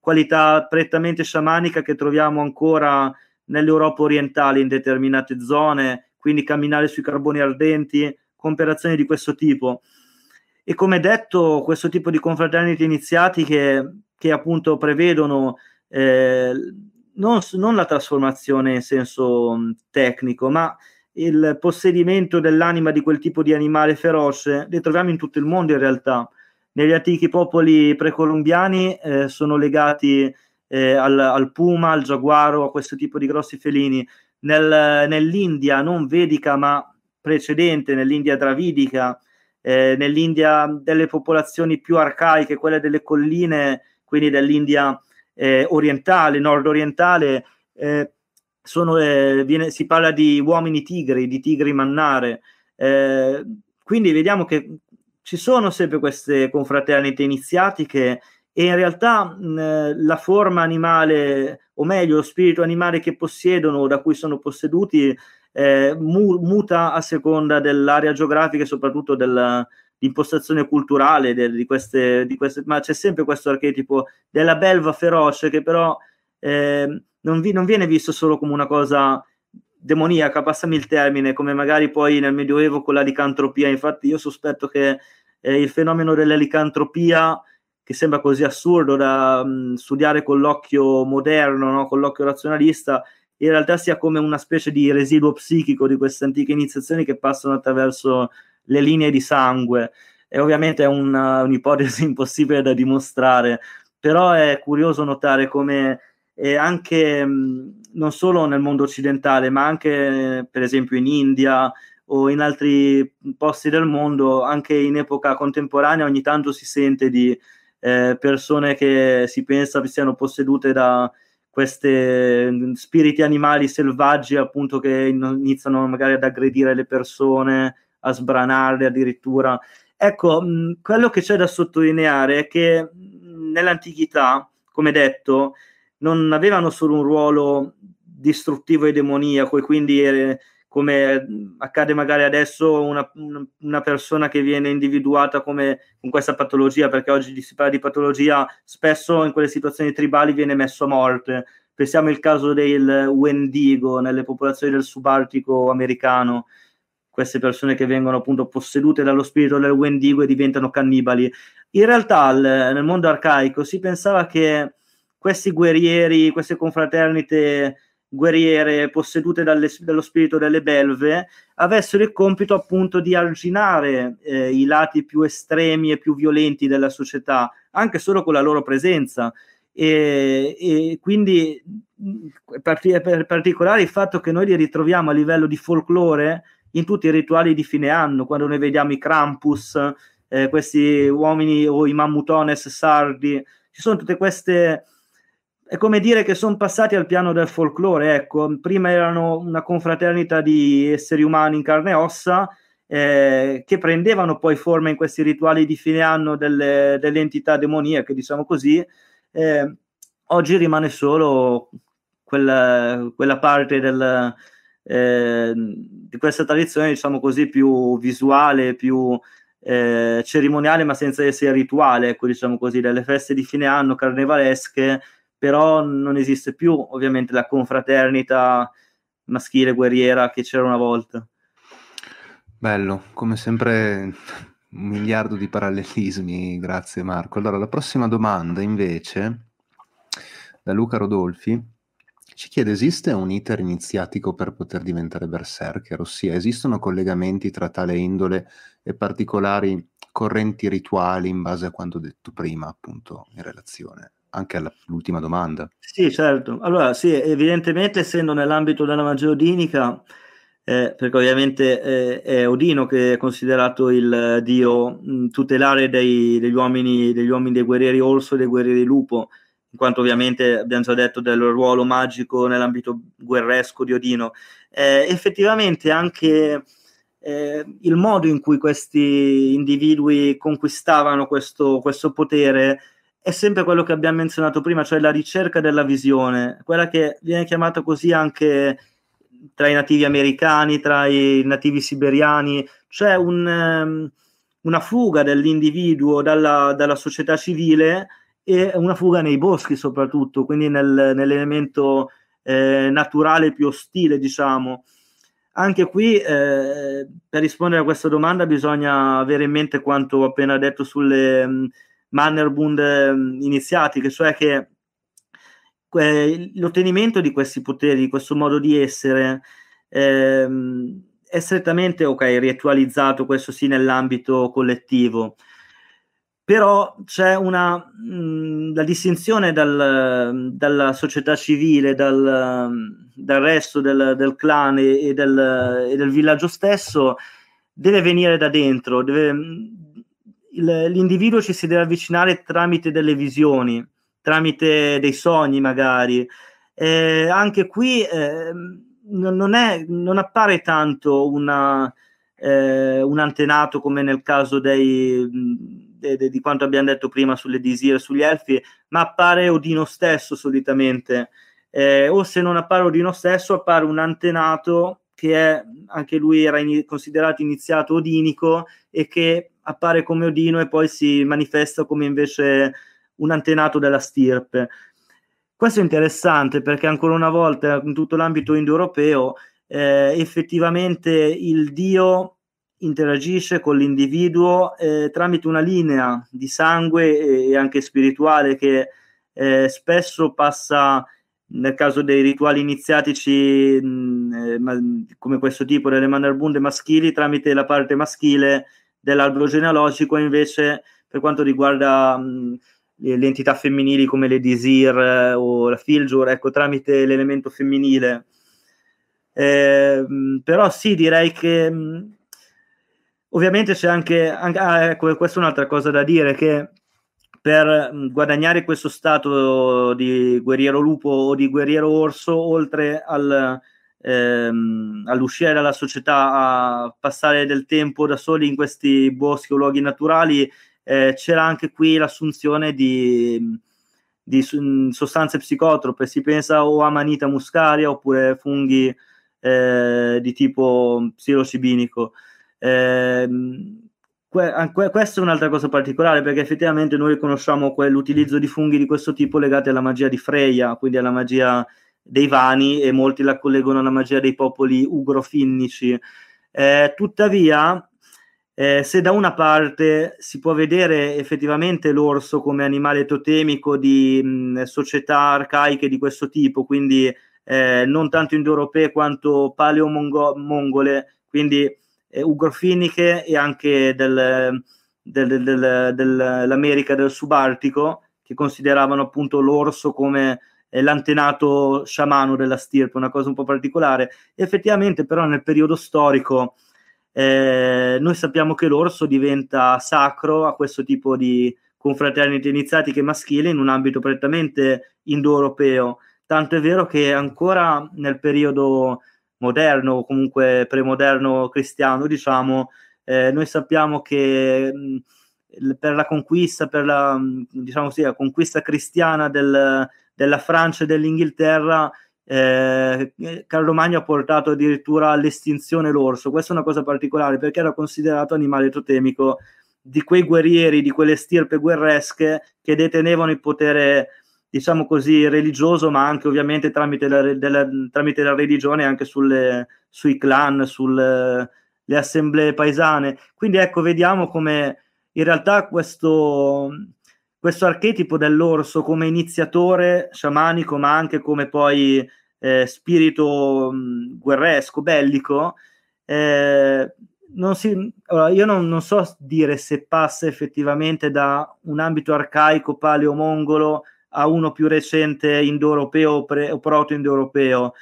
qualità prettamente sciamanica che troviamo ancora nell'Europa orientale in determinate zone, quindi camminare sui carboni ardenti, comparazioni di questo tipo. E come detto, questo tipo di confraternite iniziatiche che appunto prevedono eh, non, non la trasformazione in senso tecnico, ma il possedimento dell'anima di quel tipo di animale feroce, le troviamo in tutto il mondo in realtà. Negli antichi popoli precolombiani eh, sono legati eh, al, al puma, al giaguaro, a questo tipo di grossi felini. Nel, nell'India non vedica ma precedente, nell'India dravidica, eh, nell'India delle popolazioni più arcaiche, quelle delle colline, quindi dell'India eh, orientale, nord-orientale, eh, Sono, eh, viene, si parla di uomini tigri, di tigri mannare, eh, quindi vediamo che ci sono sempre queste confraternite iniziatiche, e in realtà mh, la forma animale, o meglio lo spirito animale che possiedono o da cui sono posseduti, eh, mu muta a seconda dell'area geografica e soprattutto dell'impostazione culturale del, di, queste, di queste, ma c'è sempre questo archetipo della belva feroce che però eh, Non, vi, non viene visto solo come una cosa demoniaca, passami il termine, come magari poi nel Medioevo con la licantropia. Infatti io sospetto che eh, il fenomeno della licantropia, che sembra così assurdo da mh, studiare con l'occhio moderno, no? Con l'occhio razionalista, in realtà sia come una specie di residuo psichico di queste antiche iniziazioni che passano attraverso le linee di sangue. E ovviamente è un'ipotesi impossibile da dimostrare, però è curioso notare come E anche mh, non solo nel mondo occidentale, ma anche per esempio in India o in altri posti del mondo, anche in epoca contemporanea ogni tanto si sente di eh, persone che si pensa siano possedute da questi spiriti animali selvaggi, appunto, che iniziano magari ad aggredire le persone, a sbranarle addirittura. Ecco, mh, quello che c'è da sottolineare è che nell'antichità, come detto, non avevano solo un ruolo distruttivo e demoniaco, e quindi eh, come accade magari adesso una, una persona che viene individuata come con questa patologia, perché oggi si parla di patologia, spesso in quelle situazioni tribali viene messo a morte. Pensiamo il caso del Wendigo nelle popolazioni del subartico americano, queste persone che vengono appunto possedute dallo spirito del Wendigo e diventano cannibali. In realtà l, nel mondo arcaico si pensava che questi guerrieri, queste confraternite guerriere possedute dalle, dallo spirito delle belve avessero il compito appunto di arginare eh, i lati più estremi e più violenti della società, anche solo con la loro presenza. E, e quindi in particolare il fatto che noi li ritroviamo a livello di folklore in tutti i rituali di fine anno, quando noi vediamo i Krampus, eh, questi uomini o i mammutones sardi, ci sono tutte queste... È come dire che sono passati al piano del folklore, ecco. Prima erano una confraternita di esseri umani in carne e ossa eh, che prendevano poi forma in questi rituali di fine anno delle, delle entità demoniache, diciamo così. Eh, oggi rimane solo quella, quella parte del, eh, di questa tradizione, diciamo così, più visuale, più eh, cerimoniale, ma senza essere rituale, ecco, diciamo così, delle feste di fine anno carnevalesche. Però non esiste più ovviamente la confraternita maschile guerriera che c'era una volta. Bello, come sempre un miliardo di parallelismi, grazie Marco. Allora la prossima domanda invece, da Luca Rodolfi, ci chiede: esiste un iter iniziatico per poter diventare berserker? Ossia, esistono collegamenti tra tale indole e particolari correnti rituali in base a quanto detto prima, appunto, in relazione anche all'ultima domanda? Sì, certo. Allora, sì, evidentemente, essendo nell'ambito della magia odinica, eh, perché ovviamente eh, è Odino che è considerato il dio mh, tutelare dei, degli uomini, degli uomini dei guerrieri orso e dei guerrieri lupo, in quanto ovviamente abbiamo già detto del ruolo magico nell'ambito guerresco di Odino. Eh, effettivamente anche eh, il modo in cui questi individui conquistavano questo, questo potere è sempre quello che abbiamo menzionato prima, cioè la ricerca della visione, quella che viene chiamata così anche tra i nativi americani, tra i nativi siberiani. C'è un, um, una fuga dell'individuo dalla, dalla società civile e una fuga nei boschi soprattutto, quindi nel, nell'elemento eh, naturale più ostile, diciamo. Anche qui, eh, per rispondere a questa domanda bisogna avere in mente quanto ho appena detto sulle... Mh, Mannerbund iniziatiche, cioè che que- l'ottenimento di questi poteri, di questo modo di essere, ehm, è strettamente, ok, ritualizzato, questo sì, nell'ambito collettivo. Però c'è una mh, la distinzione dal, dalla società civile, dal, dal resto del, del clan e del, e del villaggio stesso, deve venire da dentro, deve... L'individuo ci si deve avvicinare tramite delle visioni, tramite dei sogni magari. Eh, anche qui eh, non, è, non appare tanto una, eh, un antenato come nel caso dei, de, de, di quanto abbiamo detto prima sulle Dísir, sugli elfi, ma appare Odino stesso solitamente. Eh, o se non appare Odino stesso, appare un antenato che è, anche lui era in, considerato iniziato odinico e che appare come Odino e poi si manifesta come invece un antenato della stirpe. Questo è interessante perché ancora una volta in tutto l'ambito indoeuropeo eh, effettivamente il dio interagisce con l'individuo eh, tramite una linea di sangue e anche spirituale che eh, spesso passa, nel caso dei rituali iniziatici mh, ma, come questo tipo delle Mannerbunde maschili, tramite la parte maschile dell'albero genealogico. Invece per quanto riguarda mh, le entità femminili come le Dísir eh, o la Filgjur, ecco, tramite l'elemento femminile. Eh, mh, però sì, direi che mh, ovviamente c'è anche, anche ah, ecco, questa è un'altra cosa da dire, che per mh, guadagnare questo stato di guerriero lupo o di guerriero orso, oltre al Ehm, all'uscire dalla società, a passare del tempo da soli in questi boschi o luoghi naturali, eh, c'era anche qui l'assunzione di, di sostanze psicotrope. Si pensa o a Manita muscaria oppure funghi eh, di tipo psilocibinico. Eh, que que questa è un'altra cosa particolare, perché effettivamente noi conosciamo l'utilizzo di funghi di questo tipo legati alla magia di Freya, quindi alla magia dei Vani, e molti la collegano alla magia dei popoli ugrofinnici. Eh, tuttavia, eh, se da una parte si può vedere effettivamente l'orso come animale totemico di mh, società arcaiche di questo tipo, quindi eh, non tanto indoeuropee quanto paleomongole, quindi eh, ugrofinniche, e anche del, del, del, del, dell'America del subartico, che consideravano appunto l'orso come l'antenato sciamano della stirpe, una cosa un po' particolare. Effettivamente però nel periodo storico eh, noi sappiamo che l'orso diventa sacro a questo tipo di confraternite iniziatiche maschile in un ambito prettamente indoeuropeo, tanto è vero che ancora nel periodo moderno, o comunque premoderno cristiano, diciamo, eh, noi sappiamo che mh, per la conquista, per la, diciamo sì, la conquista cristiana del della Francia e dell'Inghilterra, eh, Carlo Romagno ha portato addirittura all'estinzione l'orso. Questa è una cosa particolare, perché era considerato animale totemico di quei guerrieri, di quelle stirpe guerresche che detenevano il potere, diciamo così, religioso, ma anche ovviamente tramite la, della, tramite la religione, anche sulle, sui clan, sulle le assemblee paesane. Quindi ecco, vediamo come in realtà questo... questo archetipo dell'orso come iniziatore sciamanico, ma anche come poi eh, spirito mh, guerresco, bellico, eh, non si, allora, io non, non so dire se passa effettivamente da un ambito arcaico paleomongolo a uno più recente indoeuropeo o proto-indoeuropeo.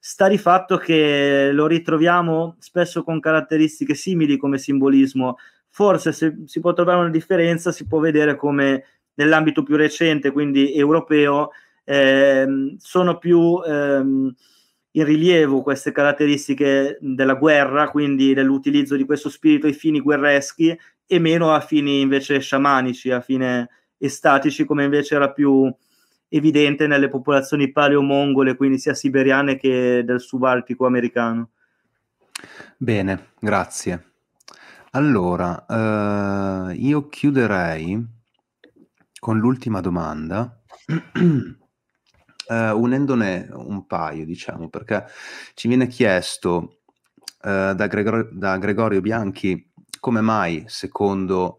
Sta di fatto che lo ritroviamo spesso con caratteristiche simili come simbolismo. Forse se si può trovare una differenza, si può vedere come nell'ambito più recente, quindi europeo, ehm, sono più ehm, in rilievo queste caratteristiche della guerra, quindi dell'utilizzo di questo spirito ai fini guerreschi, e meno a fini invece sciamanici, a fine estatici, come invece era più evidente nelle popolazioni paleomongole, quindi sia siberiane che del subartico americano. Bene, grazie. Allora, eh, io chiuderei con l'ultima domanda, eh, unendone un paio, diciamo, perché ci viene chiesto eh, da, Gregor da Gregorio Bianchi come mai, secondo,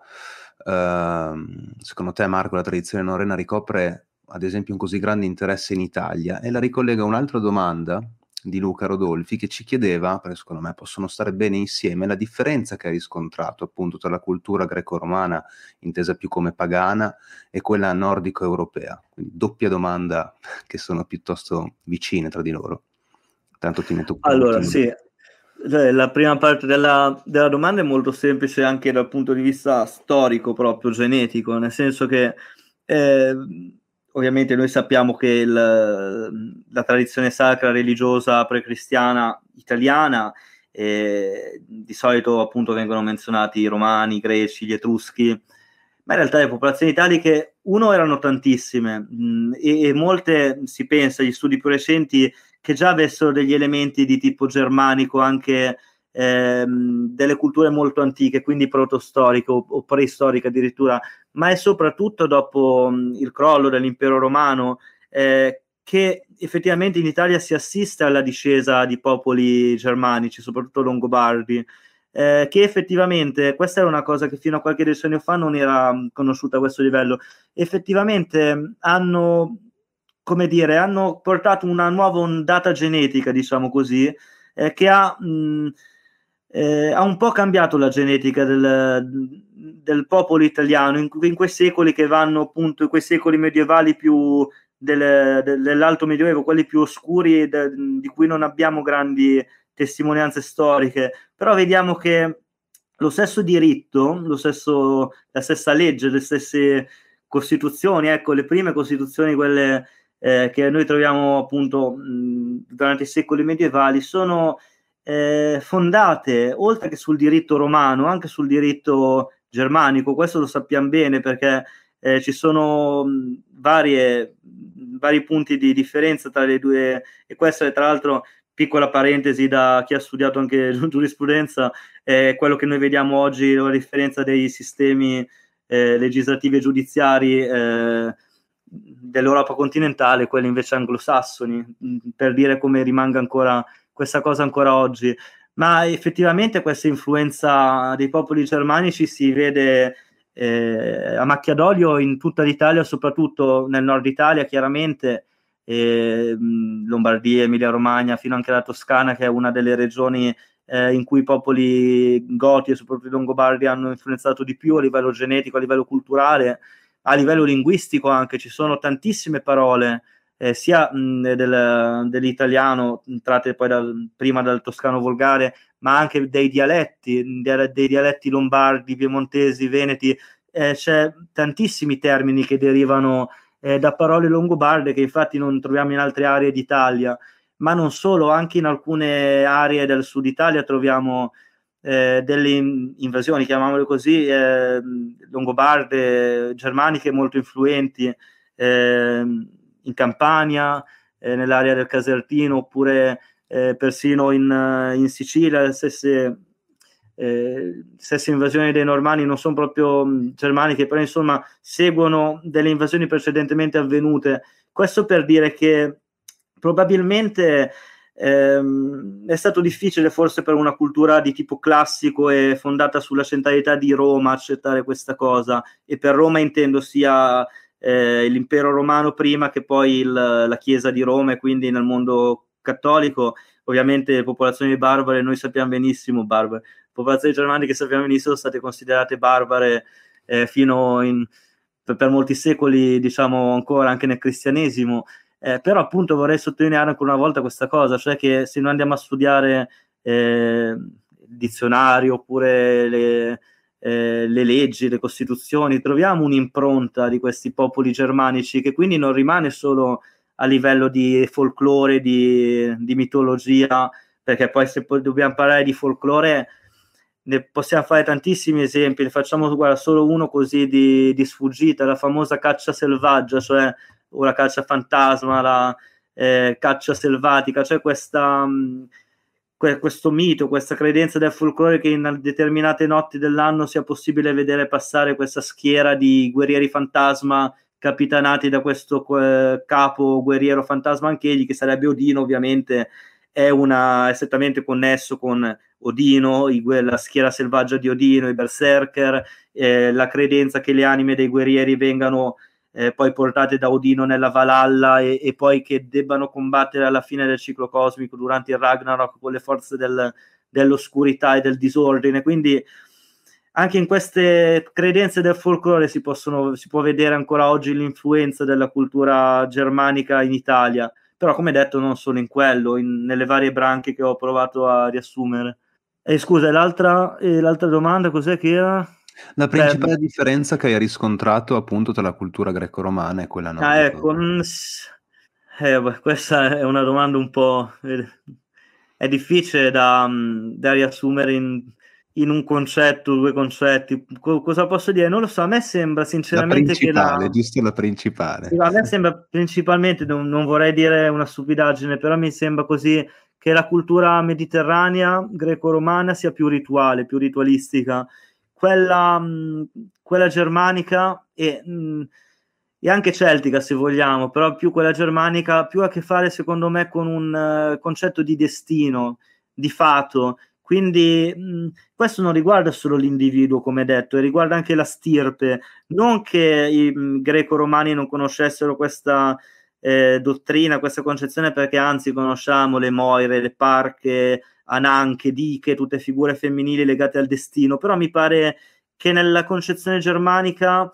eh, secondo te Marco, la tradizione norrena ricopre ad esempio un così grande interesse in Italia, e la ricollega a un'altra domanda di Luca Rodolfi, che ci chiedeva, perché secondo me possono stare bene insieme, la differenza che hai riscontrato appunto tra la cultura greco-romana, intesa più come pagana, e quella nordico-europea. Quindi doppia domanda, che sono piuttosto vicine tra di loro. Tanto ti metto... Allora, ti sì, la prima parte della, della domanda è molto semplice anche dal punto di vista storico, proprio genetico, nel senso che... Eh, ovviamente noi sappiamo che il, la tradizione sacra religiosa precristiana italiana, eh, di solito appunto vengono menzionati i romani, i greci, gli etruschi, ma in realtà le popolazioni italiche, uno, erano tantissime, mh, e, e molte, si pensa agli studi più recenti, che già avessero degli elementi di tipo germanico, anche ehm, delle culture molto antiche, quindi protostoriche o, o preistoriche addirittura, ma è soprattutto dopo mh, il crollo dell'impero romano eh, che effettivamente in Italia si assiste alla discesa di popoli germanici, soprattutto longobardi, eh, che effettivamente, questa era una cosa che fino a qualche decennio fa non era conosciuta a questo livello, effettivamente hanno, come dire, hanno portato una nuova ondata genetica, diciamo così, eh, che ha... Mh, Eh, ha un po' cambiato la genetica del, del popolo italiano in, in quei secoli che vanno appunto, in quei secoli medievali più del, del, dell'alto medioevo, quelli più oscuri de, di cui non abbiamo grandi testimonianze storiche, però vediamo che lo stesso diritto, lo stesso, la stessa legge, le stesse costituzioni, ecco, le prime costituzioni, quelle eh, che noi troviamo appunto mh, durante i secoli medievali, sono Eh, fondate oltre che sul diritto romano anche sul diritto germanico. Questo lo sappiamo bene, perché eh, ci sono mh, varie, mh, vari punti di differenza tra le due, e questo è tra l'altro piccola parentesi da chi ha studiato anche giurisprudenza, è quello che noi vediamo oggi, la differenza dei sistemi eh, legislativi e giudiziari eh, dell'Europa continentale, quelli invece anglosassoni, per dire come rimanga ancora questa cosa ancora oggi. Ma effettivamente questa influenza dei popoli germanici si vede eh, a macchia d'olio in tutta l'Italia, soprattutto nel nord Italia chiaramente, eh, Lombardia, Emilia-Romagna, fino anche alla Toscana, che è una delle regioni eh, in cui i popoli goti e soprattutto i Longobardi hanno influenzato di più a livello genetico, a livello culturale, a livello linguistico anche. Ci sono tantissime parole Eh, sia mh, del, dell'italiano, tratte poi dal, prima dal toscano volgare, ma anche dei dialetti, dei, dei dialetti lombardi, piemontesi, veneti, eh, c'è tantissimi termini che derivano eh, da parole longobarde che infatti non troviamo in altre aree d'Italia, ma non solo, anche in alcune aree del sud Italia troviamo eh, delle invasioni, chiamiamole così, eh, longobarde, germaniche molto influenti, eh, in Campania, eh, nell'area del Casertino, oppure eh, persino in, in Sicilia, le stesse, eh, stesse invasioni dei Normanni, non sono proprio mh, germaniche, però insomma seguono delle invasioni precedentemente avvenute. Questo per dire che probabilmente ehm, è stato difficile forse per una cultura di tipo classico e fondata sulla centralità di Roma accettare questa cosa, e per Roma intendo sia Eh, l'impero romano prima che poi il, la chiesa di Roma, e quindi nel mondo cattolico ovviamente le popolazioni barbare, noi sappiamo benissimo barbare, le popolazioni germaniche sappiamo benissimo sono state considerate barbare eh, fino in, per, per molti secoli, diciamo ancora anche nel cristianesimo, eh, però appunto vorrei sottolineare ancora una volta questa cosa, cioè che se noi andiamo a studiare eh, il dizionario oppure le Eh, le leggi, le costituzioni, troviamo un'impronta di questi popoli germanici, che quindi non rimane solo a livello di folklore, di, di mitologia, perché poi se poi dobbiamo parlare di folklore ne possiamo fare tantissimi esempi, ne facciamo guarda, solo uno così di, di sfuggita, la famosa caccia selvaggia, cioè o la caccia fantasma, la eh, caccia selvatica, cioè questa... Mh, questo mito, questa credenza del folklore che in determinate notti dell'anno sia possibile vedere passare questa schiera di guerrieri fantasma capitanati da questo eh, capo guerriero fantasma anch'egli, che sarebbe Odino. Ovviamente è, una, è strettamente connesso con Odino, i, la schiera selvaggia di Odino, i berserker, eh, la credenza che le anime dei guerrieri vengano eh, poi portate da Odino nella Valhalla e, e poi che debbano combattere alla fine del ciclo cosmico durante il Ragnarok con le forze del, dell'oscurità e del disordine. Quindi anche in queste credenze del folklore si, possono, si può vedere ancora oggi l'influenza della cultura germanica in Italia, però come detto non solo in quello, in, nelle varie branche che ho provato a riassumere. E scusa, l'altra, eh, l'altra domanda cos'è che era? La principale Beh, differenza che hai riscontrato appunto tra la cultura greco-romana e quella nordica? Ah, ecco, eh, questa è una domanda un po'... è difficile da, da riassumere in, in un concetto, due concetti. Co- cosa posso dire? Non lo so, a me sembra sinceramente che la... principale, giusto la principale. A me sembra principalmente, non, non vorrei dire una stupidaggine, però mi sembra così che la cultura mediterranea greco-romana sia più rituale, più ritualistica. Quella, quella germanica e, e anche celtica se vogliamo, però più quella germanica più ha a che fare secondo me con un uh, concetto di destino, di fato, quindi mh, questo non riguarda solo l'individuo come detto, riguarda anche la stirpe, non che i mh, greco-romani non conoscessero questa eh, dottrina, questa concezione, perché anzi conosciamo le moire, le parche, ananche, diche, tutte figure femminili legate al destino, però mi pare che nella concezione germanica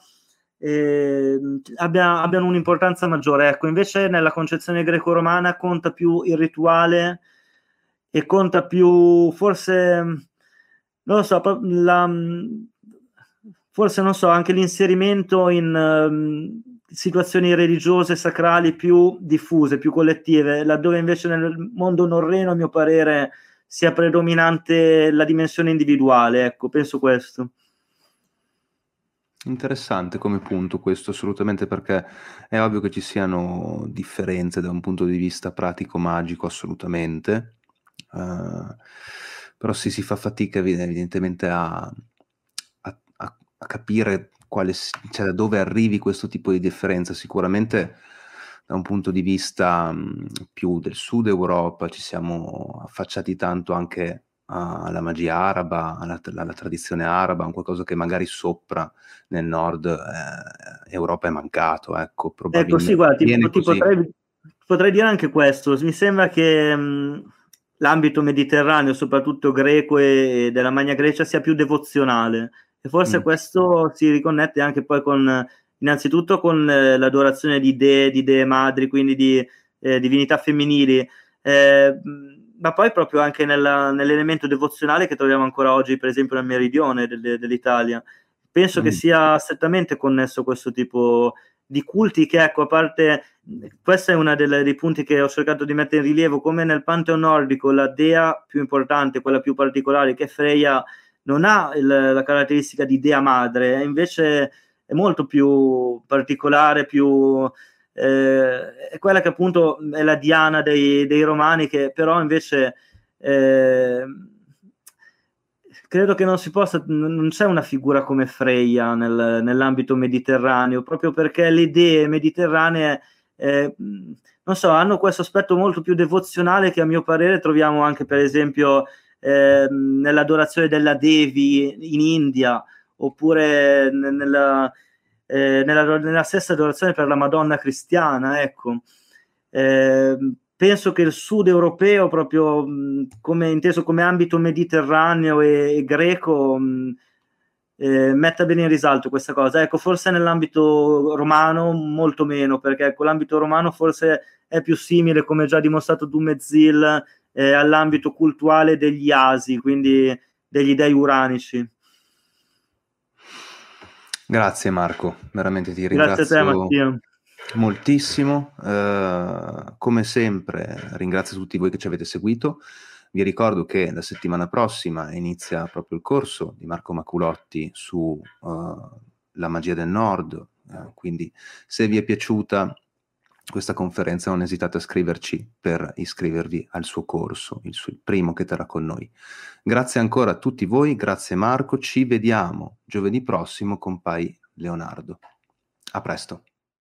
eh, abbia, abbiano un'importanza maggiore, ecco, invece nella concezione greco-romana conta più il rituale e conta più forse non lo so la, forse non so anche l'inserimento in um, situazioni religiose sacrali più diffuse, più collettive, laddove invece nel mondo norreno a mio parere sia predominante la dimensione individuale, ecco, penso questo. Interessante come punto questo, assolutamente, perché è ovvio che ci siano differenze da un punto di vista pratico magico, assolutamente, uh, però sì, si fa fatica evidentemente a, a, a capire quale, cioè, da dove arrivi questo tipo di differenza. Sicuramente da un punto di vista mh, più del sud Europa ci siamo affacciati tanto anche alla magia araba, alla, alla tradizione araba, un qualcosa che magari sopra nel nord eh, Europa è mancato, ecco, probabilmente. Ecco, sì, guarda, ti, ti potrei, potrei dire anche questo. Mi sembra che mh, l'ambito mediterraneo, soprattutto greco e della Magna Grecia, sia più devozionale, e forse mm. questo si riconnette anche poi con, innanzitutto, con eh, l'adorazione di dee, di dee madri, quindi di eh, divinità femminili, eh, ma poi proprio anche nella, nell'elemento devozionale che troviamo ancora oggi, per esempio nel meridione del, dell'Italia. Penso mm. che sia strettamente connesso questo tipo di culti che, ecco, a parte, questo è uno dei punti che ho cercato di mettere in rilievo, come nel Pantheon nordico la dea più importante, quella più particolare, che è Freya, non ha il, la caratteristica di dea madre, invece è molto più particolare, più... Eh, è quella che appunto è la Diana dei, dei Romani, che però invece eh, credo che non si possa, non c'è una figura come Freya nel, nell'ambito mediterraneo, proprio perché le dee mediterranee eh, non so, hanno questo aspetto molto più devozionale che a mio parere troviamo anche per esempio eh, nell'adorazione della Devi in India, oppure nella Eh, nella, nella stessa adorazione per la Madonna cristiana, ecco. Eh, penso che il sud europeo, proprio mh, come inteso come ambito mediterraneo e, e greco, mh, eh, metta bene in risalto questa cosa. Ecco, forse nell'ambito romano molto meno, perché ecco, l'ambito romano forse è più simile, come già dimostrato Dumézil, eh, all'ambito cultuale degli Asi, quindi degli dei uranici. Grazie Marco, veramente ti ringrazio te, moltissimo, uh, come sempre ringrazio tutti voi che ci avete seguito. Vi ricordo che la settimana prossima inizia proprio il corso di Marco Maculotti su uh, la magia del nord, uh, quindi se vi è piaciuta questa conferenza non esitate a scriverci per iscrivervi al suo corso, il, suo, il primo che terrà con noi. Grazie ancora a tutti voi, grazie Marco, ci vediamo giovedì prossimo con Pai Leonardo. A presto.